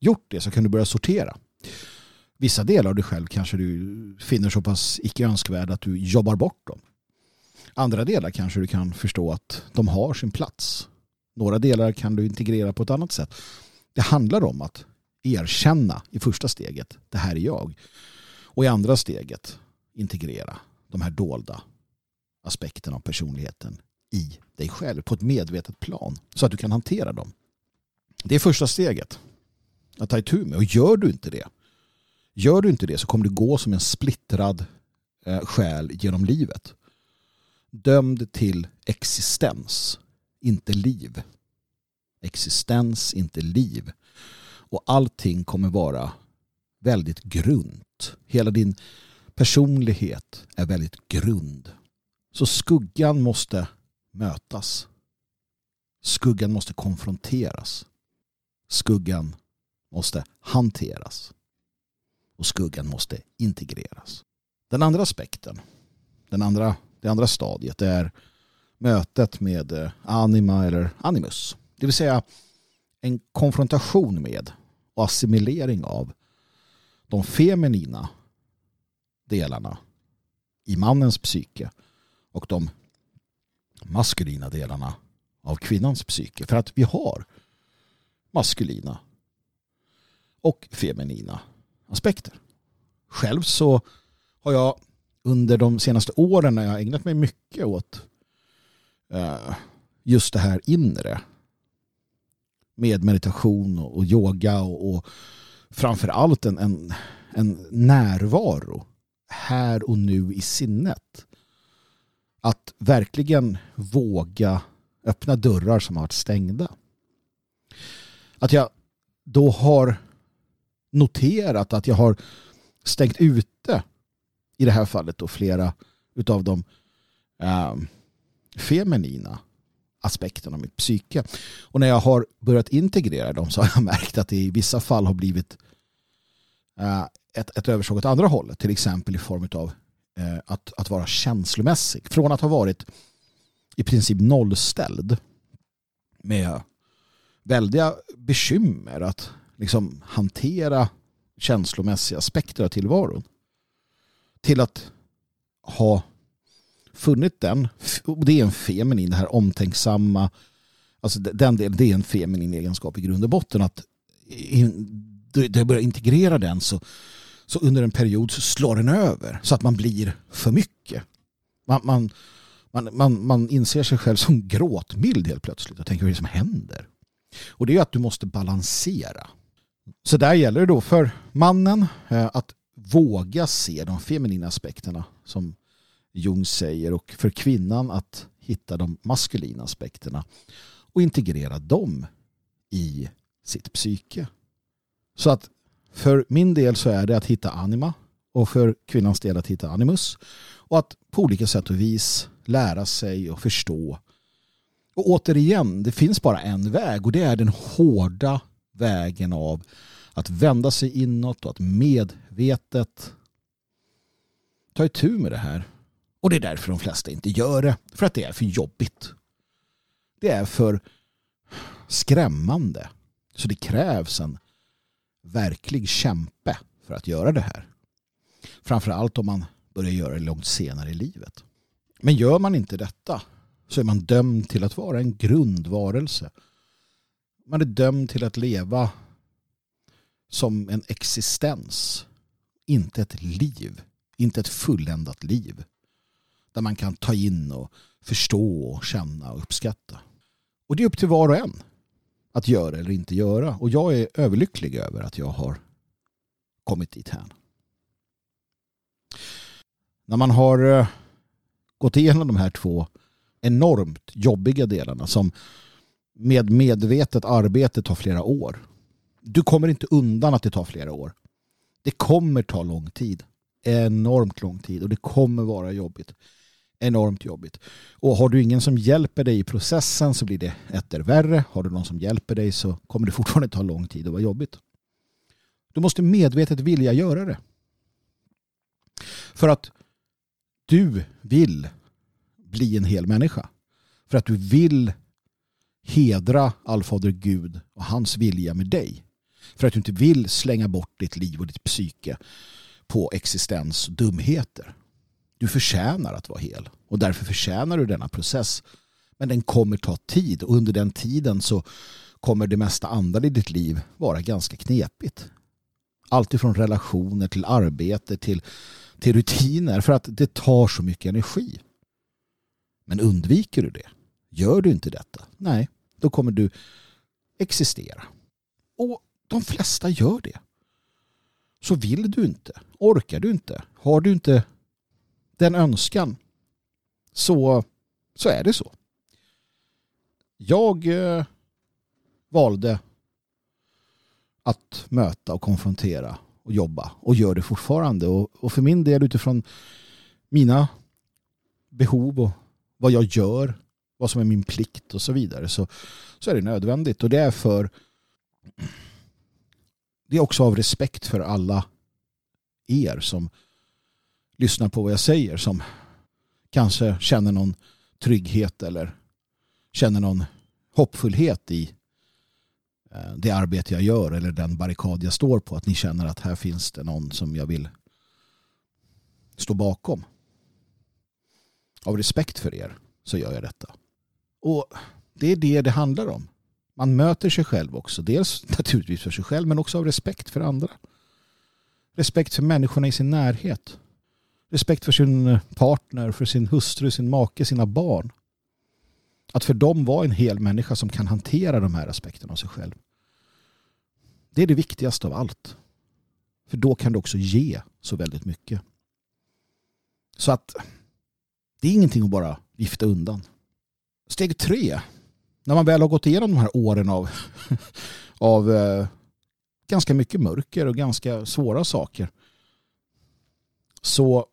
gjort det så kan du börja sortera. Vissa delar av dig själv kanske du finner så pass icke önskvärd att du jobbar bort dem. Andra delar kanske du kan förstå att de har sin plats. Några delar kan du integrera på ett annat sätt. Det handlar om att erkänna i första steget, det här är jag. Och i andra steget integrera de här dolda aspekterna av personligheten i dig själv på ett medvetet plan så att du kan hantera dem. Det är första steget att ta itu med. Och gör du inte det så kommer du gå som en splittrad själ genom livet. Dömd till existens, inte liv. Existens, inte liv. Och allting kommer vara väldigt grunt. Hela din personlighet är väldigt grund. Så skuggan måste mötas. Skuggan måste konfronteras. Skuggan måste hanteras. Och skuggan måste integreras. Den andra aspekten, det andra stadiet är mötet med anima eller animus. Det vill säga en konfrontation med och assimilering av de feminina delarna i mannens psyke och de maskulina delarna av kvinnans psyke. För att vi har maskulina och feminina aspekter. Själv så har jag under de senaste åren när jag har ägnat mig mycket åt just det här inre med meditation och yoga och framförallt en närvaro här och nu i sinnet. Att verkligen våga öppna dörrar som har varit stängda. Att jag då har noterat att jag har stängt ute i det här fallet då flera utav de feminina aspekterna av mitt psyke. Och när jag har börjat integrera dem så har jag märkt att det i vissa fall har blivit ett överslag åt andra hållet. Till exempel i form av att vara känslomässig. Från att ha varit i princip nollställd med väldiga bekymmer att liksom hantera känslomässiga aspekter av tillvaron till att ha funnit den, och det är en feminin, det här omtänksamma, alltså den delen, det är en feminin egenskap i grund och botten, att när jag börjar integrera den så under en period så slår den över så att man blir för mycket. Man inser sig själv som gråtmild helt plötsligt och tänker vad det är som händer. Och det är att du måste balansera. Så där gäller det då för mannen att våga se de feminina aspekterna som Jung säger och för kvinnan att hitta de maskulina aspekterna och integrera dem i sitt psyke. Så att för min del så är det att hitta anima och för kvinnans del att hitta animus och att på olika sätt och vis lära sig och förstå. Och återigen, det finns bara en väg och det är den hårda vägen av att vända sig inåt och att medvetet ta itu med det här. Och det är därför de flesta inte gör det. För att det är för jobbigt. Det är för skrämmande. Så det krävs en verklig kämpe för att göra det här. Framförallt om man börjar göra det långt senare i livet. Men gör man inte detta så är man dömd till att vara en grundvarelse. Man är dömd till att leva som en existens. Inte ett liv. Inte ett fulländat liv. Där man kan ta in och förstå och känna och uppskatta. Och det är upp till var och en att göra eller inte göra. Och jag är överlycklig över att jag har kommit dit här. när man har gått igenom de här två enormt jobbiga delarna som med medvetet arbete tar flera år. Du kommer inte undan att det tar flera år. Det kommer ta lång tid. Enormt lång tid. Och det kommer vara jobbigt. Enormt jobbigt. Och har du ingen som hjälper dig i processen så blir det etter värre. Har du någon som hjälper dig så kommer det fortfarande ta lång tid och vara jobbigt. Du måste medvetet vilja göra det. För att du vill bli en hel människa. För att du vill hedra allfader Gud och hans vilja med dig. För att du inte vill slänga bort ditt liv och ditt psyke på existens och dumheter. Du förtjänar att vara hel. Och därför förtjänar du denna process. Men den kommer ta tid. Och under den tiden så kommer det mesta andra i ditt liv vara ganska knepigt. Allt ifrån relationer till arbete till rutiner. För att det tar så mycket energi. Men undviker du det? Gör du inte detta? Nej, då kommer du existera. Och de flesta gör det. Så vill du inte, orkar du inte, har du inte den önskan så är det så. Jag valde att möta och konfrontera och jobba och gör det fortfarande. Och för min del utifrån mina behov och vad jag gör, vad som är min plikt och så vidare så är det nödvändigt. Och det är det är också av respekt för alla er som lyssnar på vad jag säger, som kanske känner någon trygghet eller känner någon hoppfullhet i det arbete jag gör eller den barrikad jag står på, att ni känner att här finns det någon som jag vill stå bakom. Av respekt för er så gör jag detta. Och det är det handlar om. Man möter sig själv också. Dels naturligtvis för sig själv, men också av respekt för andra. Respekt för människorna i sin närhet. Respekt för sin partner, för sin hustru, sin make, sina barn. Att för dem vara en hel människa som kan hantera de här aspekterna av sig själv. Det är det viktigaste av allt. För då kan du också ge så väldigt mycket. Så att det är ingenting att bara vifta undan. Steg 3. När man väl har gått igenom de här åren av ganska mycket mörker och ganska svåra saker, så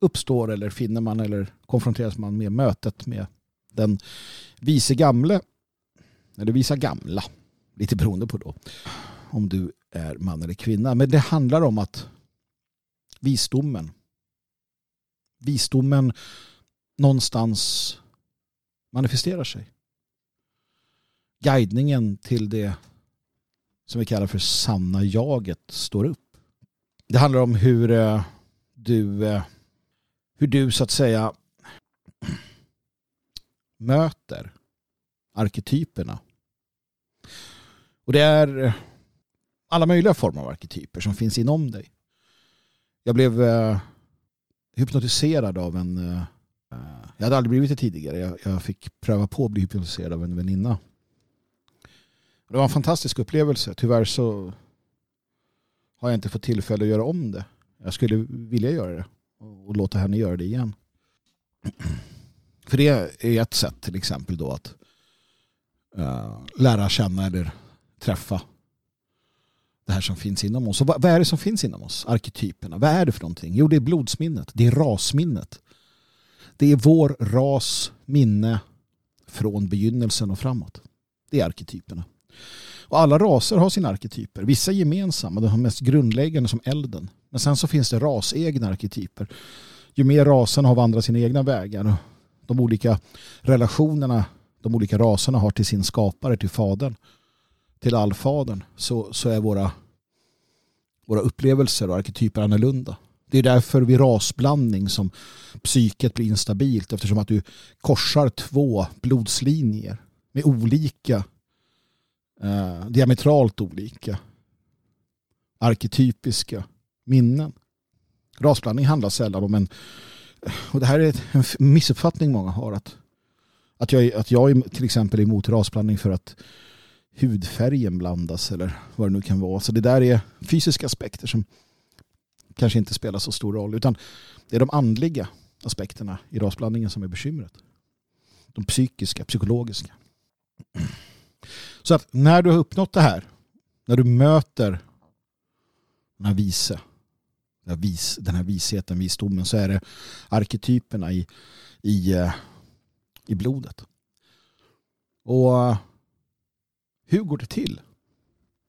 uppstår eller finner man eller konfronteras man med mötet med den vise gamle eller visa gamla, lite beroende på då om du är man eller kvinna. Men det handlar om att visdomen någonstans manifesterar sig. Guidningen till det som vi kallar för sanna jaget står upp. Det handlar om hur du så att säga möter arketyperna. Och det är alla möjliga former av arketyper som finns inom dig. Jag blev hypnotiserad av en... Jag hade aldrig blivit det tidigare. Jag fick pröva på att bli hypnotiserad av en väninna. Det var en fantastisk upplevelse. Tyvärr så har jag inte fått tillfälle att göra om det. Jag skulle vilja göra det och låta henne göra det igen. För det är ett sätt till exempel då att lära känna eller träffa det här som finns inom oss. Och vad är det som finns inom oss? Arketyperna. Vad är det för någonting? Jo, det är blodsminnet. Det är rasminnet. Det är vår ras minne från begynnelsen och framåt. Det är arketyperna. Och alla raser har sina arketyper. Vissa gemensamma, de mest grundläggande som elden. Men sen så finns det rasegna arketyper. Ju mer raserna har vandrat sina egna vägar, de olika relationerna de olika raserna har till sin skapare, till fadern, till allfadern, så är våra upplevelser och arketyper annorlunda. Det är därför vid rasblandning som psyket blir instabilt, eftersom att du korsar två blodslinjer med olika, diametralt olika, arketypiska minnen. Rasblandning handlar sällan om och det här är en missuppfattning många har, att jag till exempel är emot rasblandning för att hudfärgen blandas eller vad det nu kan vara. Så det där är fysiska aspekter som kanske inte spelar så stor roll, utan det är de andliga aspekterna i rasblandningen som är bekymret. De psykiska, psykologiska. Så att när du har uppnått det här, när du möter den här visheten, visdomen, så är det arketyperna i blodet. Och hur går det till?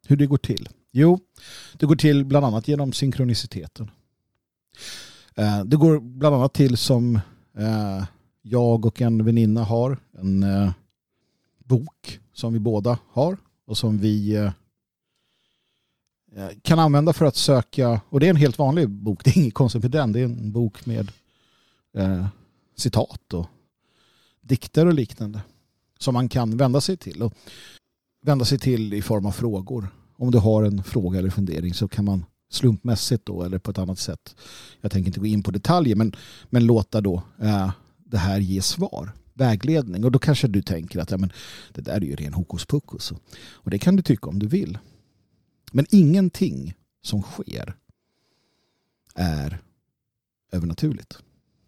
Hur det går till? Jo, det går till bland annat genom synkroniciteten. Det går bland annat till som jag och en väninna har, en bok som vi båda har och som vi kan använda för att söka, och det är en helt vanlig bok, det är inget konstigt med den, det är en bok med citat och dikter och liknande som man kan vända sig till och i form av frågor. Om du har en fråga eller fundering så kan man slumpmässigt då, eller på ett annat sätt, jag tänker inte gå in på detaljer, men låta då det här ge svar, vägledning. Och då kanske du tänker att ja, men det där är ju ren hokus pokus, och det kan du tycka om du vill. Men ingenting som sker är övernaturligt.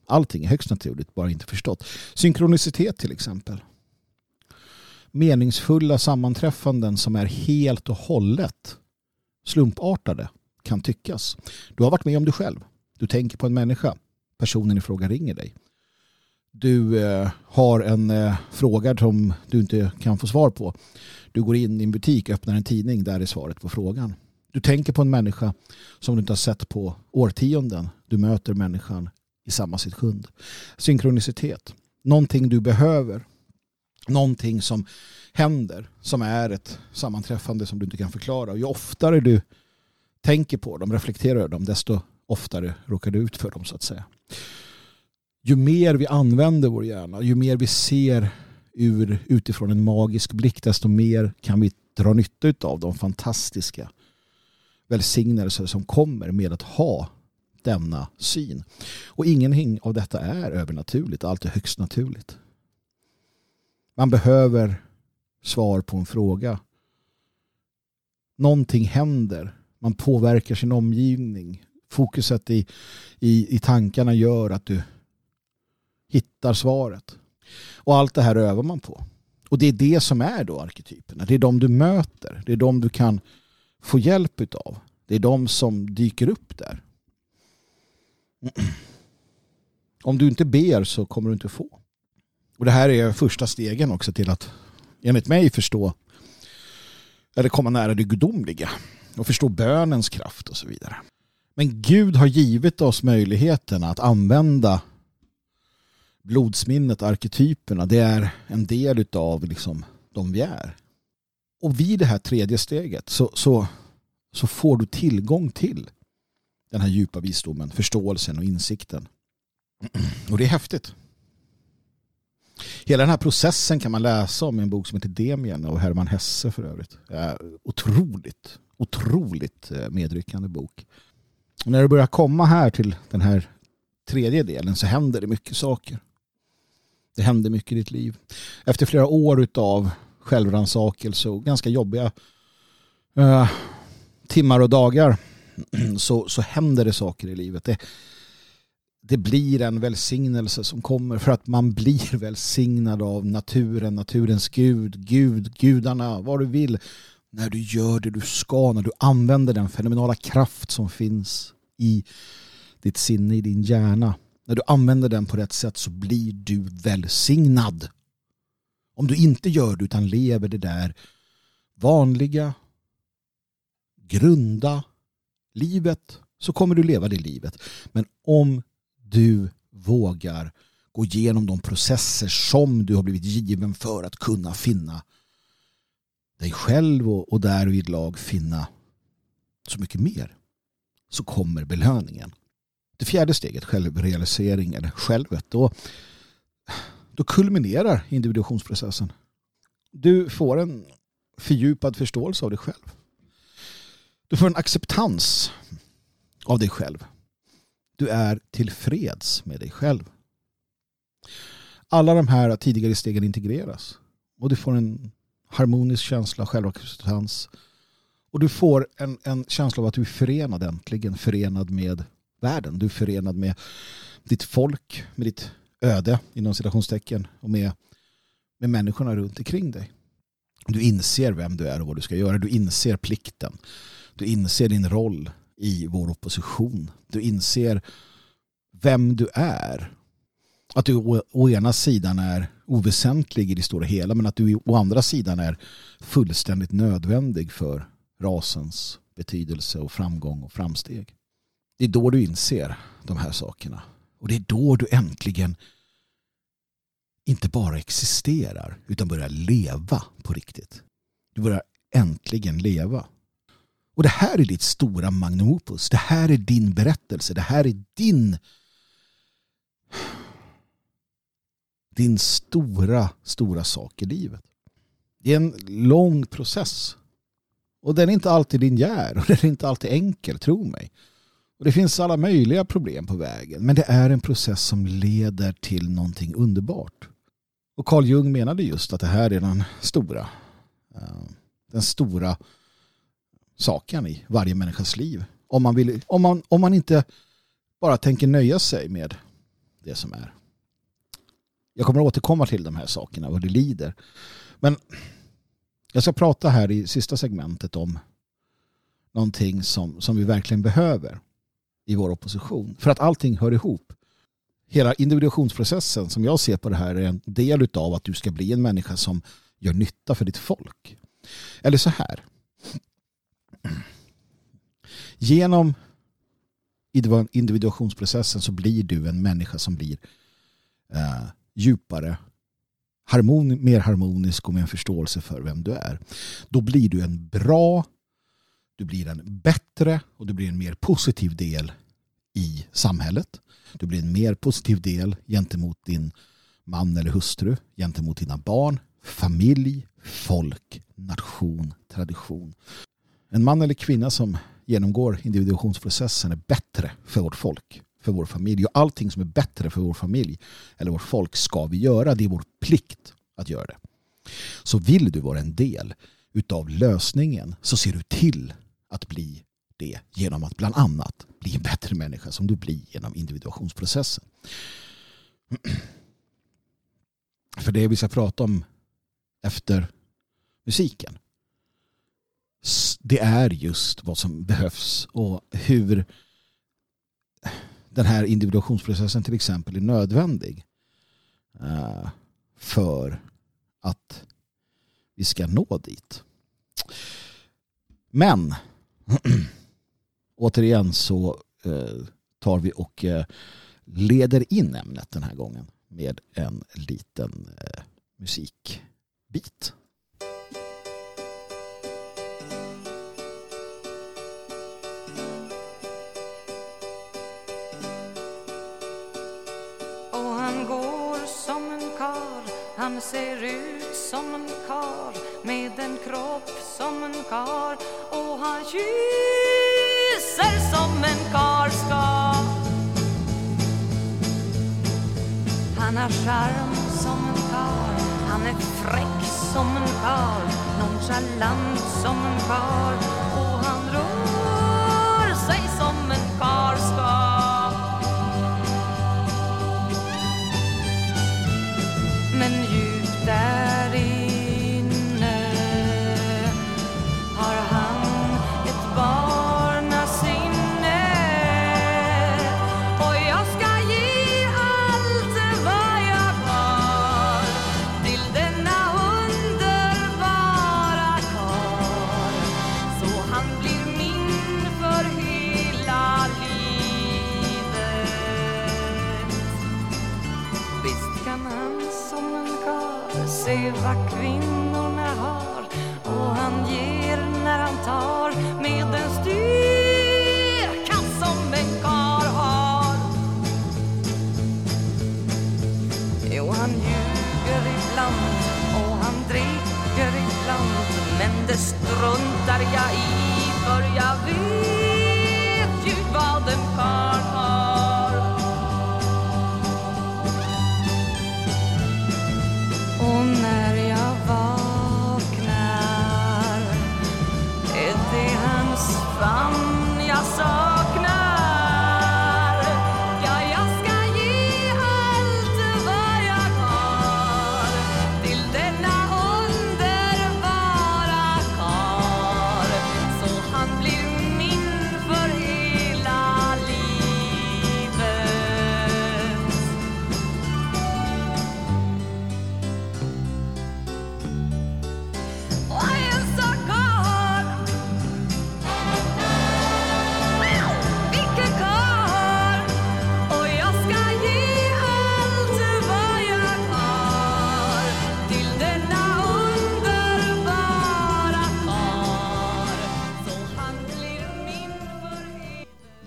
Allting är högst naturligt, bara inte förstått. Synkronicitet till exempel. Meningsfulla sammanträffanden som är helt och hållet slumpartade kan tyckas. Du har varit med om dig själv. Du tänker på en människa. Personen i fråga ringer dig. Du har en fråga som du inte kan få svar på. Du går in i en butik, öppnar en tidning, där är svaret på frågan. Du tänker på en människa som du inte har sett på årtionden. Du möter människan i samma sekund. Synkronicitet. Någonting du behöver. Någonting som händer, som är ett sammanträffande som du inte kan förklara. Och ju oftare du tänker på dem, reflekterar över dem, desto oftare råkar du ut för dem, så att säga. Ju mer vi använder vår hjärna, ju mer vi ser utifrån en magisk blick, desto mer kan vi dra nytta av de fantastiska välsignelser som kommer med att ha denna syn. Och ingenting av detta är övernaturligt, allt är högst naturligt. Man behöver svar på en fråga. Någonting händer. Man påverkar sin omgivning. Fokuset i tankarna gör att du hittar svaret. Och allt det här övar man på. Och det är det som är då arketyperna. Det är de du möter. Det är de du kan få hjälp utav. Det är de som dyker upp där. Om du inte ber så kommer du inte få. Och det här är första stegen också till att, enligt mig, förstå eller komma nära det gudomliga och förstå bönens kraft och så vidare. Men Gud har givit oss möjligheten att använda blodsminnet, arketyperna. Det är en del utav liksom de vi är. Och vid det här tredje steget så får du tillgång till den här djupa visdomen, förståelsen och insikten. Och det är häftigt. Hela den här processen kan man läsa om i en bok som heter Demian av Hermann Hesse för övrigt. Otroligt medryckande bok. Och när du börjar komma här till den här tredje delen så händer det mycket saker. Det händer mycket i ditt liv. Efter flera år utav självransakelse och ganska jobbiga timmar och dagar så händer det saker i livet. Det blir en välsignelse som kommer för att man blir välsignad av naturen, naturens Gud, gudarna, vad du vill. När du gör det du ska, när du använder den fenomenala kraft som finns i ditt sinne, i din hjärna. När du använder den på rätt sätt så blir du välsignad. Om du inte gör det utan lever det där vanliga, grunda livet så kommer du leva det livet. Men om du vågar gå igenom de processer som du har blivit given för att kunna finna dig själv och därvid lag finna så mycket mer, så kommer belöningen. Det fjärde steget, självrealisering eller självet, då kulminerar individuationsprocessen. Du får en fördjupad förståelse av dig själv. Du får en acceptans av dig själv. Du är tillfreds med dig själv. Alla de här tidigare stegen integreras och du får en harmonisk känsla av självacceptans Och du får en känsla av att du är förenad äntligen. Förenad med världen. Du är förenad med ditt folk. Med ditt öde inom citationstecken. Och med människorna runt omkring dig. Du inser vem du är och vad du ska göra. Du inser plikten. Du inser din roll i vår opposition. Du inser vem du är. Att du å ena sidan är oväsentlig i det stora hela, men att du å andra sidan är fullständigt nödvändig för rasens betydelse och framgång och framsteg. Det är då du inser de här sakerna. Och det är då du äntligen inte bara existerar utan börjar leva på riktigt. Du börjar äntligen leva. Och det här är ditt stora magnum opus. Det här är din berättelse. Det här är din stora sak i livet. Det är en lång process. Och den är inte alltid linjär. Och den är inte alltid enkel, tro mig. Och det finns alla möjliga problem på vägen. Men det är en process som leder till någonting underbart. Och Carl Jung menade just att det här är den stora saken i varje människas liv. Om man inte bara tänker nöja sig med det som är. Jag kommer att återkomma till de här sakerna och det lider. Men jag ska prata här i sista segmentet om någonting som vi verkligen behöver i vår opposition. För att allting hör ihop. Hela individuationsprocessen som jag ser på det här är en del utav att du ska bli en människa som gör nytta för ditt folk. Eller så här. Genom individuationsprocessen så blir du en människa som blir djupare, mer harmonisk och med en förståelse för vem du är. Då blir du du blir en bättre och du blir en mer positiv del i samhället. Du blir en mer positiv del gentemot din man eller hustru, gentemot dina barn, familj, folk, nation, tradition. En man eller kvinna som genomgår individuationsprocessen är bättre för vårt folk, för vår familj. Och allting som är bättre för vår familj eller vårt folk ska vi göra. Det är vår plikt att göra det. Så vill du vara en del utav lösningen så ser du till att bli det genom att bland annat bli en bättre människa som du blir genom individuationsprocessen. För det vi ska prata om efter musiken, det är just vad som behövs och hur den här individuationsprocessen till exempel är nödvändig för att vi ska nå dit. Men återigen så tar vi och leder in ämnet den här gången med en liten musikbit. Han ser ut som en karl med en kropp som en karl och han kysser som en karl ska. Han har charm som en karl, han är fräck som en karl, nonchalant som en karl och han rör sig som en karl ska. Där inne har han ett barnasinne och jag ska ge allt vad jag har till denna underbara karl så han blir min för hela livet. Visst kan han som en karl se vad kvinnorna har och han ger när han tar med en styrka som en karl har. Jo, han ljuger ibland och han dricker ibland, men det struntar jag i för jag vet ju vad en karl har. Och när jag var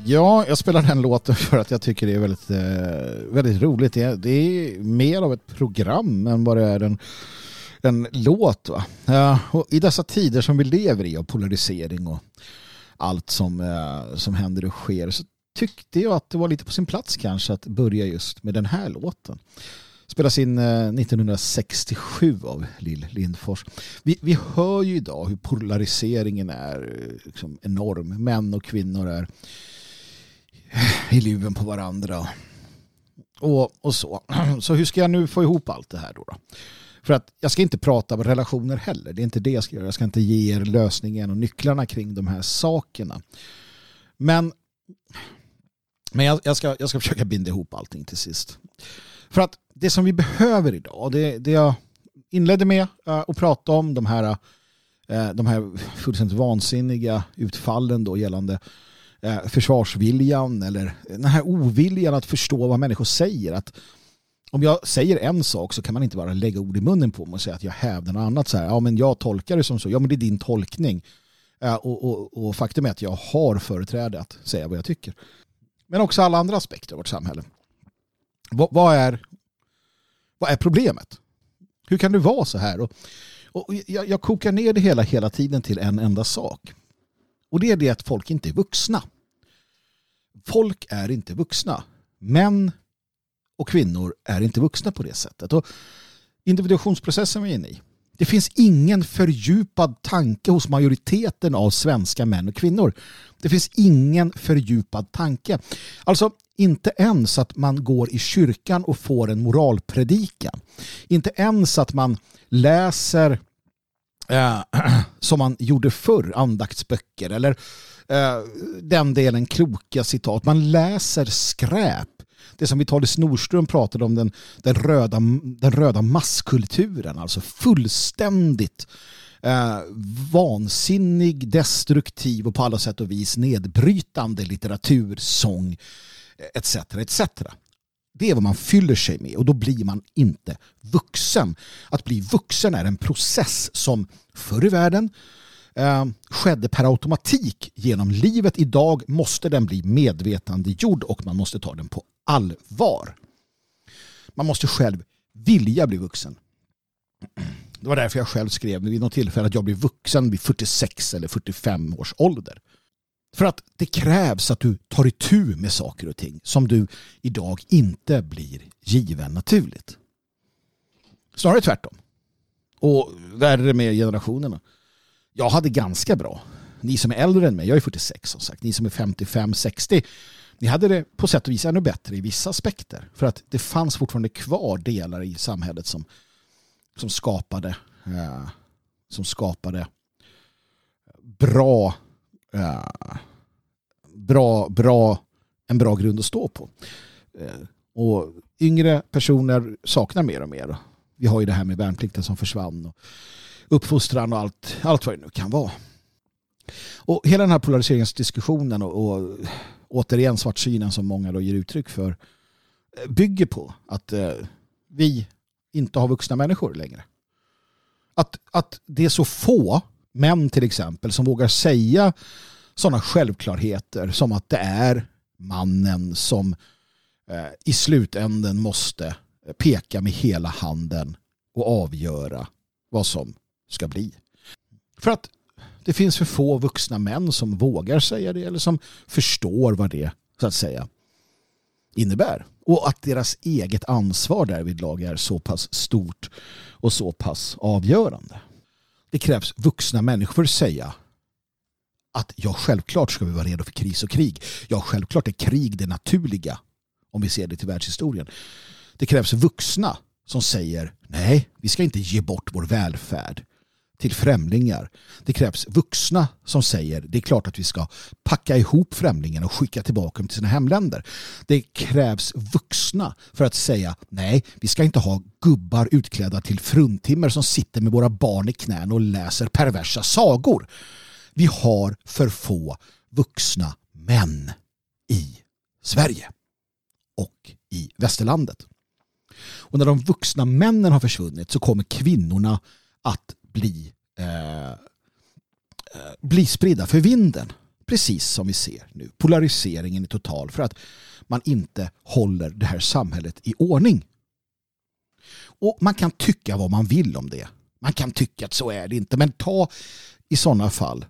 Ja, jag spelar den låten för att jag tycker det är väldigt, väldigt roligt. Det är mer av ett program än vad det är en låt. Va? Och i dessa tider som vi lever i av polarisering och allt som händer och sker, så tyckte jag att det var lite på sin plats kanske att börja just med den här låten. Spelas in 1967 av Lill Lindfors. Vi hör ju idag hur polariseringen är liksom enorm. Män och kvinnor är i luven på varandra. Och så. Så hur ska jag nu få ihop allt det här då? För att jag ska inte prata om relationer heller. Det är inte det jag ska göra. Jag ska inte ge er lösningen och nycklarna kring de här sakerna. Men jag ska försöka binda ihop allting till sist. För att det som vi behöver idag, det jag inledde med att prata om, de här fullständigt vansinniga utfallen då gällande försvarsviljan eller den här oviljan att förstå vad människor säger. Att om jag säger en sak så kan man inte bara lägga ord i munnen på mig och säga att jag hävdar något annat. Så här, ja men jag tolkar det som så. Ja men det är din tolkning. Och faktum är att jag har företräde att säga vad jag tycker. Men också alla andra aspekter av vårt samhälle. Vad är problemet? Hur kan det vara så här? Och jag kokar ner det hela tiden till en enda sak. Och det är det att folk inte är vuxna. Folk är inte vuxna. Män och kvinnor är inte vuxna på det sättet. Och individuationsprocessen vi är inne i. Det finns ingen fördjupad tanke hos majoriteten av svenska män och kvinnor. Det finns ingen fördjupad tanke. Alltså inte ens att man går i kyrkan och får en moralpredikan. Inte ens att man läser som man gjorde förr, andaktsböcker eller den delen kloka citat. Man läser skräp. Det som Vitalis Norström pratade om, den röda masskulturen. Alltså fullständigt vansinnig, destruktiv och på alla sätt och vis nedbrytande litteratur, sång etc. etc. Det är vad man fyller sig med och då blir man inte vuxen. Att bli vuxen är en process som förr i världen skedde per automatik genom livet. Idag måste den bli medvetandegjord och man måste ta den på allvar. Man måste själv vilja bli vuxen. Det var därför jag själv skrev vid något tillfälle att jag blir vuxen vid 46 eller 45 års ålder. För att det krävs att du tar itu med saker och ting som du idag inte blir given naturligt. Snarare tvärtom. Och värre med generationerna. Jag hade ganska bra. Ni som är äldre än mig, jag är 46 som sagt. Ni som är 55-60, ni hade det på sätt och vis ännu bättre i vissa aspekter. För att det fanns fortfarande kvar delar i samhället som skapade en bra grund att stå på. Och yngre personer saknar mer och mer. Vi har ju det här med värnplikten som försvann och uppfostran och allt vad det nu kan vara. Och hela den här polariseringsdiskussionen och återigen svartsynen som många då ger uttryck för bygger på att vi inte har vuxna människor längre. Att det är så få män till exempel som vågar säga sådana självklarheter som att det är mannen som i slutänden måste peka med hela handen och avgöra vad som ska bli. För att det finns för få vuxna män som vågar säga det eller som förstår vad det så att säga innebär. Och att deras eget ansvar därvidlag är så pass stort och så pass avgörande. Det krävs vuxna människor för att säga att ja, självklart ska vi vara redo för kris och krig. Ja, självklart är krig det naturliga om vi ser det till världshistorien. Det krävs vuxna som säger nej, vi ska inte ge bort vår välfärd till främlingar. Det krävs vuxna som säger det är klart att vi ska packa ihop främlingarna och skicka tillbaka dem till sina hemländer. Det krävs vuxna för att säga nej, vi ska inte ha gubbar utklädda till fruntimmer som sitter med våra barn i knän och läser perversa sagor. Vi har för få vuxna män i Sverige och i västerlandet. Och när de vuxna männen har försvunnit så kommer kvinnorna att bli spridda för vinden. Precis som vi ser nu. Polariseringen är total för att man inte håller det här samhället i ordning. Och man kan tycka vad man vill om det. Man kan tycka att så är det inte. Men ta i sådana fall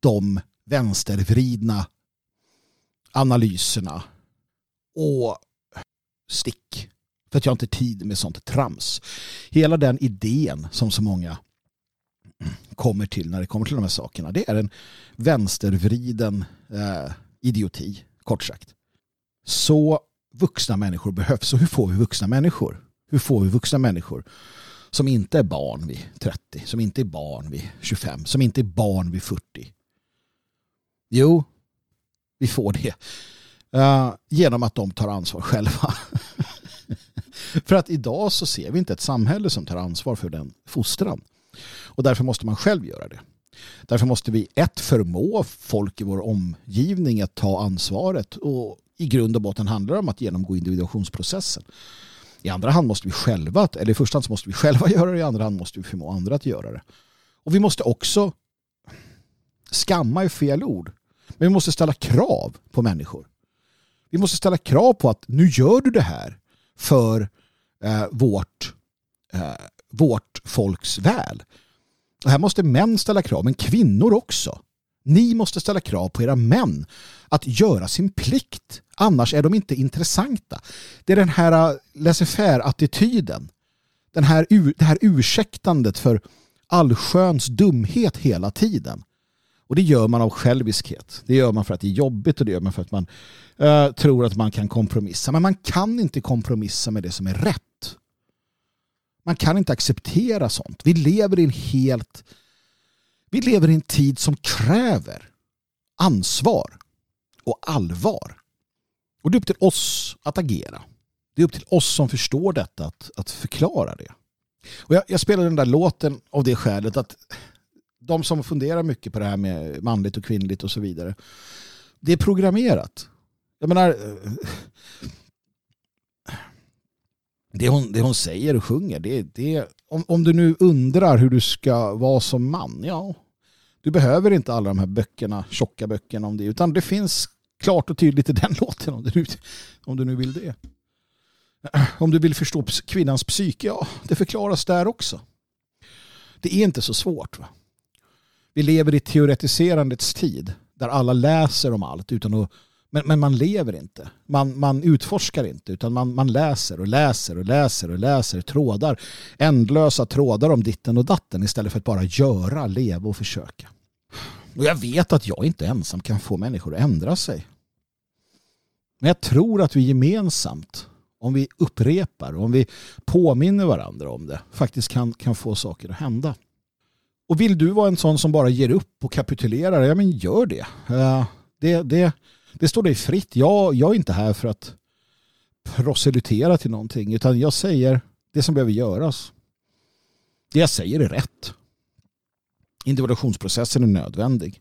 de vänstervridna analyserna och stick. För att jag inte har tid med sånt trams. Hela den idén som så många kommer till när det kommer till de här sakerna, det är en vänstervriden idioti, kort sagt. Så vuxna människor behövs. Och hur får vi vuxna människor? Hur får vi vuxna människor som inte är barn vid 30, som inte är barn vid 25, som inte är barn vid 40? Jo, vi får det. Genom att de tar ansvar själva. För att idag så ser vi inte ett samhälle som tar ansvar för den fostran. Och därför måste man själv göra det. Därför måste vi förmå folk i vår omgivning att ta ansvaret. Och i grund och botten handlar det om att genomgå individuationsprocessen. I första hand så måste vi själva göra det, i andra hand måste vi förmå andra att göra det. Och vi måste också, skamma är fel ord, men vi måste ställa krav på människor. Vi måste ställa krav på att nu gör du det här för vårt folks väl. Och här måste män ställa krav, men kvinnor också. Ni måste ställa krav på era män att göra sin plikt. Annars är de inte intressanta. Det är den här laissez-faire-attityden. Det här ursäktandet för allsköns dumhet hela tiden. Och det gör man av själviskhet. Det gör man för att det är jobbigt, och det gör man för att man tror att man kan kompromissa. Men man kan inte kompromissa med det som är rätt. Man kan inte acceptera sånt. Vi lever i en tid som kräver ansvar och allvar. Och det är upp till oss att agera. Det är upp till oss som förstår detta att förklara det. Och jag spelade den där låten av det skälet att de som funderar mycket på det här med manligt och kvinnligt och så vidare, det är programmerat. Jag menar, det hon säger och sjunger, om du nu undrar hur du ska vara som man, ja, du behöver inte alla de här böckerna, tjocka böckerna om det, utan det finns klart och tydligt i den låten om du nu vill det. Om du vill förstå kvinnans psyke, ja, det förklaras där också. Det är inte så svårt, va? Vi lever i teoretiserandets tid där alla läser om allt utan att Men man lever inte. Man utforskar inte, utan man läser trådar. Ändlösa trådar om ditten och datten istället för att bara göra, leva och försöka. Och jag vet att jag inte ensam kan få människor att ändra sig. Men jag tror att vi gemensamt, om vi upprepar, om vi påminner varandra om det, faktiskt kan få saker att hända. Och vill du vara en sån som bara ger upp och kapitulerar, ja men gör det. Det står dig fritt. Jag är inte här för att proselytera till någonting, utan jag säger det som behöver göras. Det jag säger är rätt. Individuationsprocessen är nödvändig.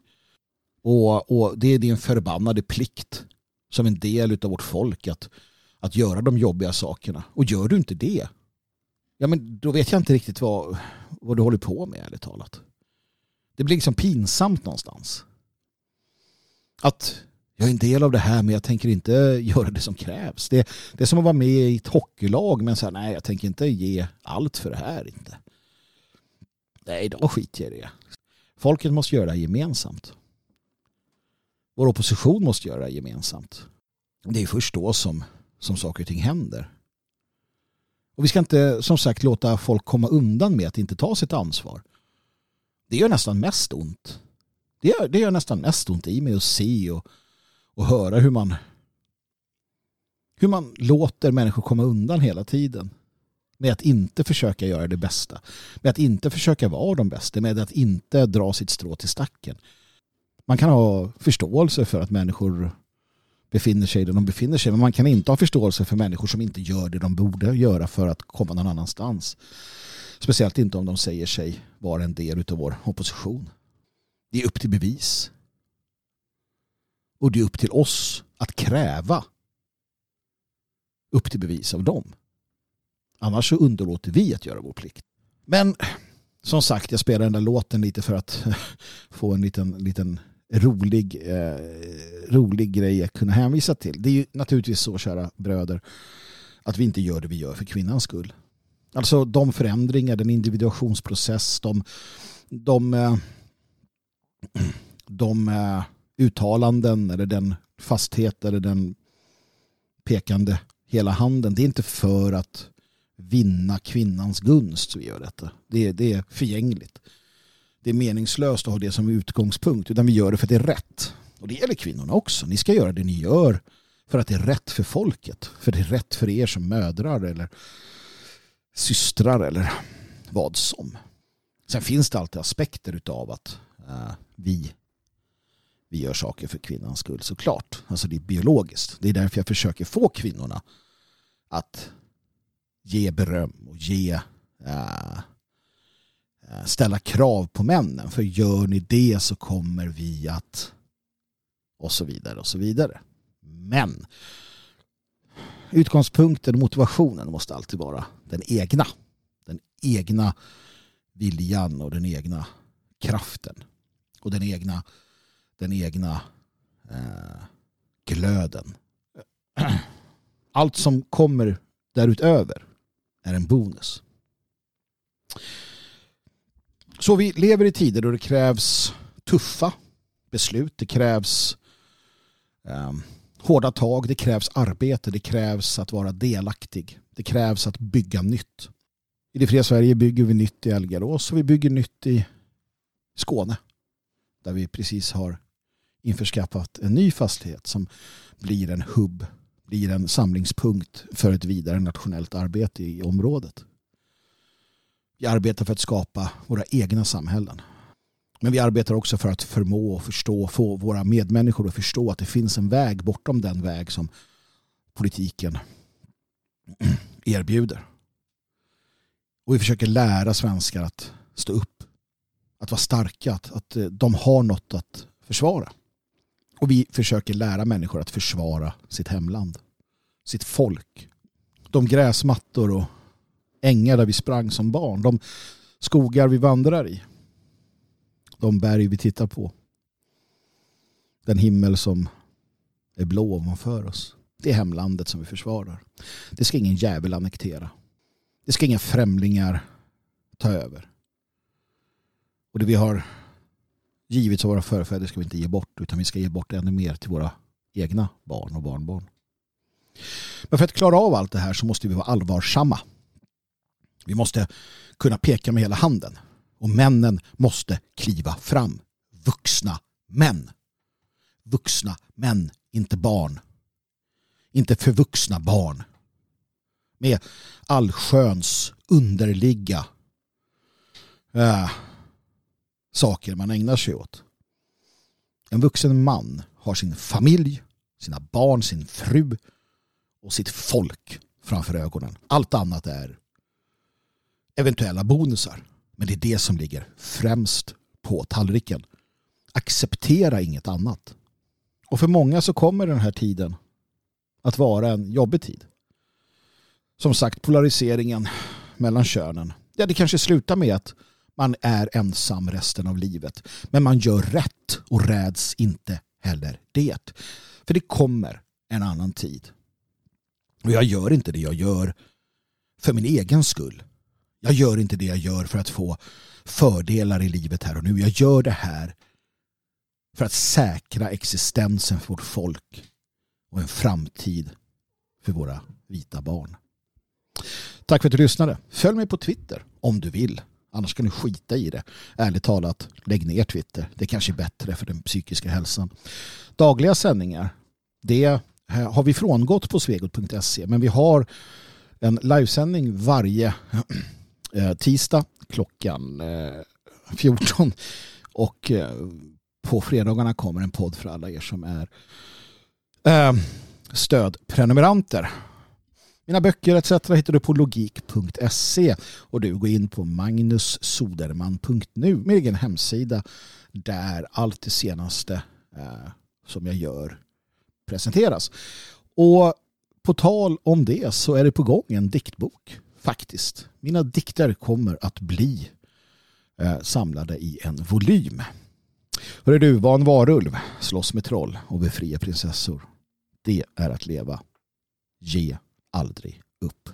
Och det är din förbannade plikt som en del av vårt folk att göra de jobbiga sakerna. Och gör du inte det, ja men då vet jag inte riktigt vad du håller på med, ärligt talat. Det blir liksom pinsamt någonstans. Att jag är en del av det här, men jag tänker inte göra det som krävs. Det är som att vara med i ett hockeylag, men så här, nej, jag tänker inte ge allt för det här inte. Nej, då skiter jag i det. Folket måste göra det gemensamt. Vår opposition måste göra det gemensamt. Det är först då som saker och ting händer. Och vi ska inte, som sagt, låta folk komma undan med att inte ta sitt ansvar. Det gör nästan mest ont. Det gör nästan mest ont i mig att se och höra hur man låter människor komma undan hela tiden med att inte försöka göra det bästa, med att inte försöka vara de bästa, med att inte dra sitt strå till stacken. Man kan ha förståelse för att människor befinner sig där de befinner sig, men man kan inte ha förståelse för människor som inte gör det de borde göra för att komma någon annanstans. Speciellt inte om de säger sig vara en del av vår opposition. Det är upp till bevis. Och det är upp till oss att kräva upp till bevis av dem. Annars så underlåter vi att göra vår plikt. Men som sagt, jag spelar den där låten lite för att få en liten rolig grej att kunna hänvisa till. Det är ju naturligtvis så, kära bröder, att vi inte gör det vi gör för kvinnans skull. Alltså de förändringar, den individuationsprocess, de uttalanden eller den fasthet eller den pekande hela handen. Det är inte för att vinna kvinnans gunst vi gör detta. Det är förgängligt. Det är meningslöst att ha det som utgångspunkt, utan vi gör det för att det är rätt. Och det gäller kvinnorna också. Ni ska göra det ni gör för att det är rätt för folket. För det är rätt för er som mödrar eller systrar eller vad som. Sen finns det alltid aspekter utav att vi gör saker för kvinnans skull, såklart. Alltså det är biologiskt. Det är därför jag försöker få kvinnorna att ge beröm och ställa krav på männen. För gör ni det så kommer vi att... och så vidare och så vidare. Men utgångspunkten och motivationen måste alltid vara den egna. Den egna viljan och den egna kraften. Och den egna glöden. Allt som kommer därutöver är en bonus. Så vi lever i tider då det krävs tuffa beslut. Det krävs hårda tag. Det krävs arbete. Det krävs att vara delaktig. Det krävs att bygga nytt. I Det Fria Sverige bygger vi nytt i Älgerås och vi bygger nytt i Skåne. Där vi precis har införskaffat en ny fastighet som blir en hubb, blir en samlingspunkt för ett vidare nationellt arbete i området. Vi arbetar för att skapa våra egna samhällen. Men vi arbetar också för att förmå och förstå, få våra medmänniskor att förstå att det finns en väg bortom den väg som politiken erbjuder. Och vi försöker lära svenskar att stå upp, att vara starka, att de har något att försvara. Och vi försöker lära människor att försvara sitt hemland, sitt folk. De gräsmattor och ängar där vi sprang som barn, de skogar vi vandrar i, de berg vi tittar på, den himmel som är blå ovanför oss. Det är hemlandet som vi försvarar. Det ska ingen jävel annektera. Det ska inga främlingar ta över. Och det vi har givits av våra förfäder ska vi inte ge bort, utan vi ska ge bort ännu mer till våra egna barn och barnbarn. Men för att klara av allt det här så måste vi vara allvarsamma. Vi måste kunna peka med hela handen. Och männen måste kliva fram. Vuxna män. Vuxna män, inte barn. Inte förvuxna barn. Med allsköns underliga saker man ägnar sig åt. En vuxen man har sin familj, sina barn, sin fru och sitt folk framför ögonen. Allt annat är eventuella bonusar. Men det är det som ligger främst på tallriken. Acceptera inget annat. Och för många så kommer den här tiden att vara en jobbig tid. Som sagt, polariseringen mellan könen. Ja, det kanske slutar med att man är ensam resten av livet. Men man gör rätt och räds inte heller det. För det kommer en annan tid. Och jag gör inte det jag gör för min egen skull. Jag gör inte det jag gör för att få fördelar i livet här och nu. Jag gör det här för att säkra existensen för vårt folk och en framtid för våra vita barn. Tack för att du lyssnade. Följ mig på Twitter om du vill. Annars kan du skita i det. Ärligt talat, lägg ner Twitter. Det kanske är bättre för den psykiska hälsan. Dagliga sändningar, det har vi frångått på svegot.se, men vi har en livesändning varje tisdag klockan 14 och på fredagarna kommer en podd för alla er som är stödprenumeranter. Mina böcker etc. hittar du på logik.se och du går in på magnussoderman.nu, min egen hemsida där allt det senaste som jag gör presenteras. Och på tal om det så är det på gång en diktbok. Faktiskt. Mina dikter kommer att bli samlade i en volym. Hörru du, var en varulv, slåss med troll och befria prinsessor. Det är att leva. Ge aldrig upp.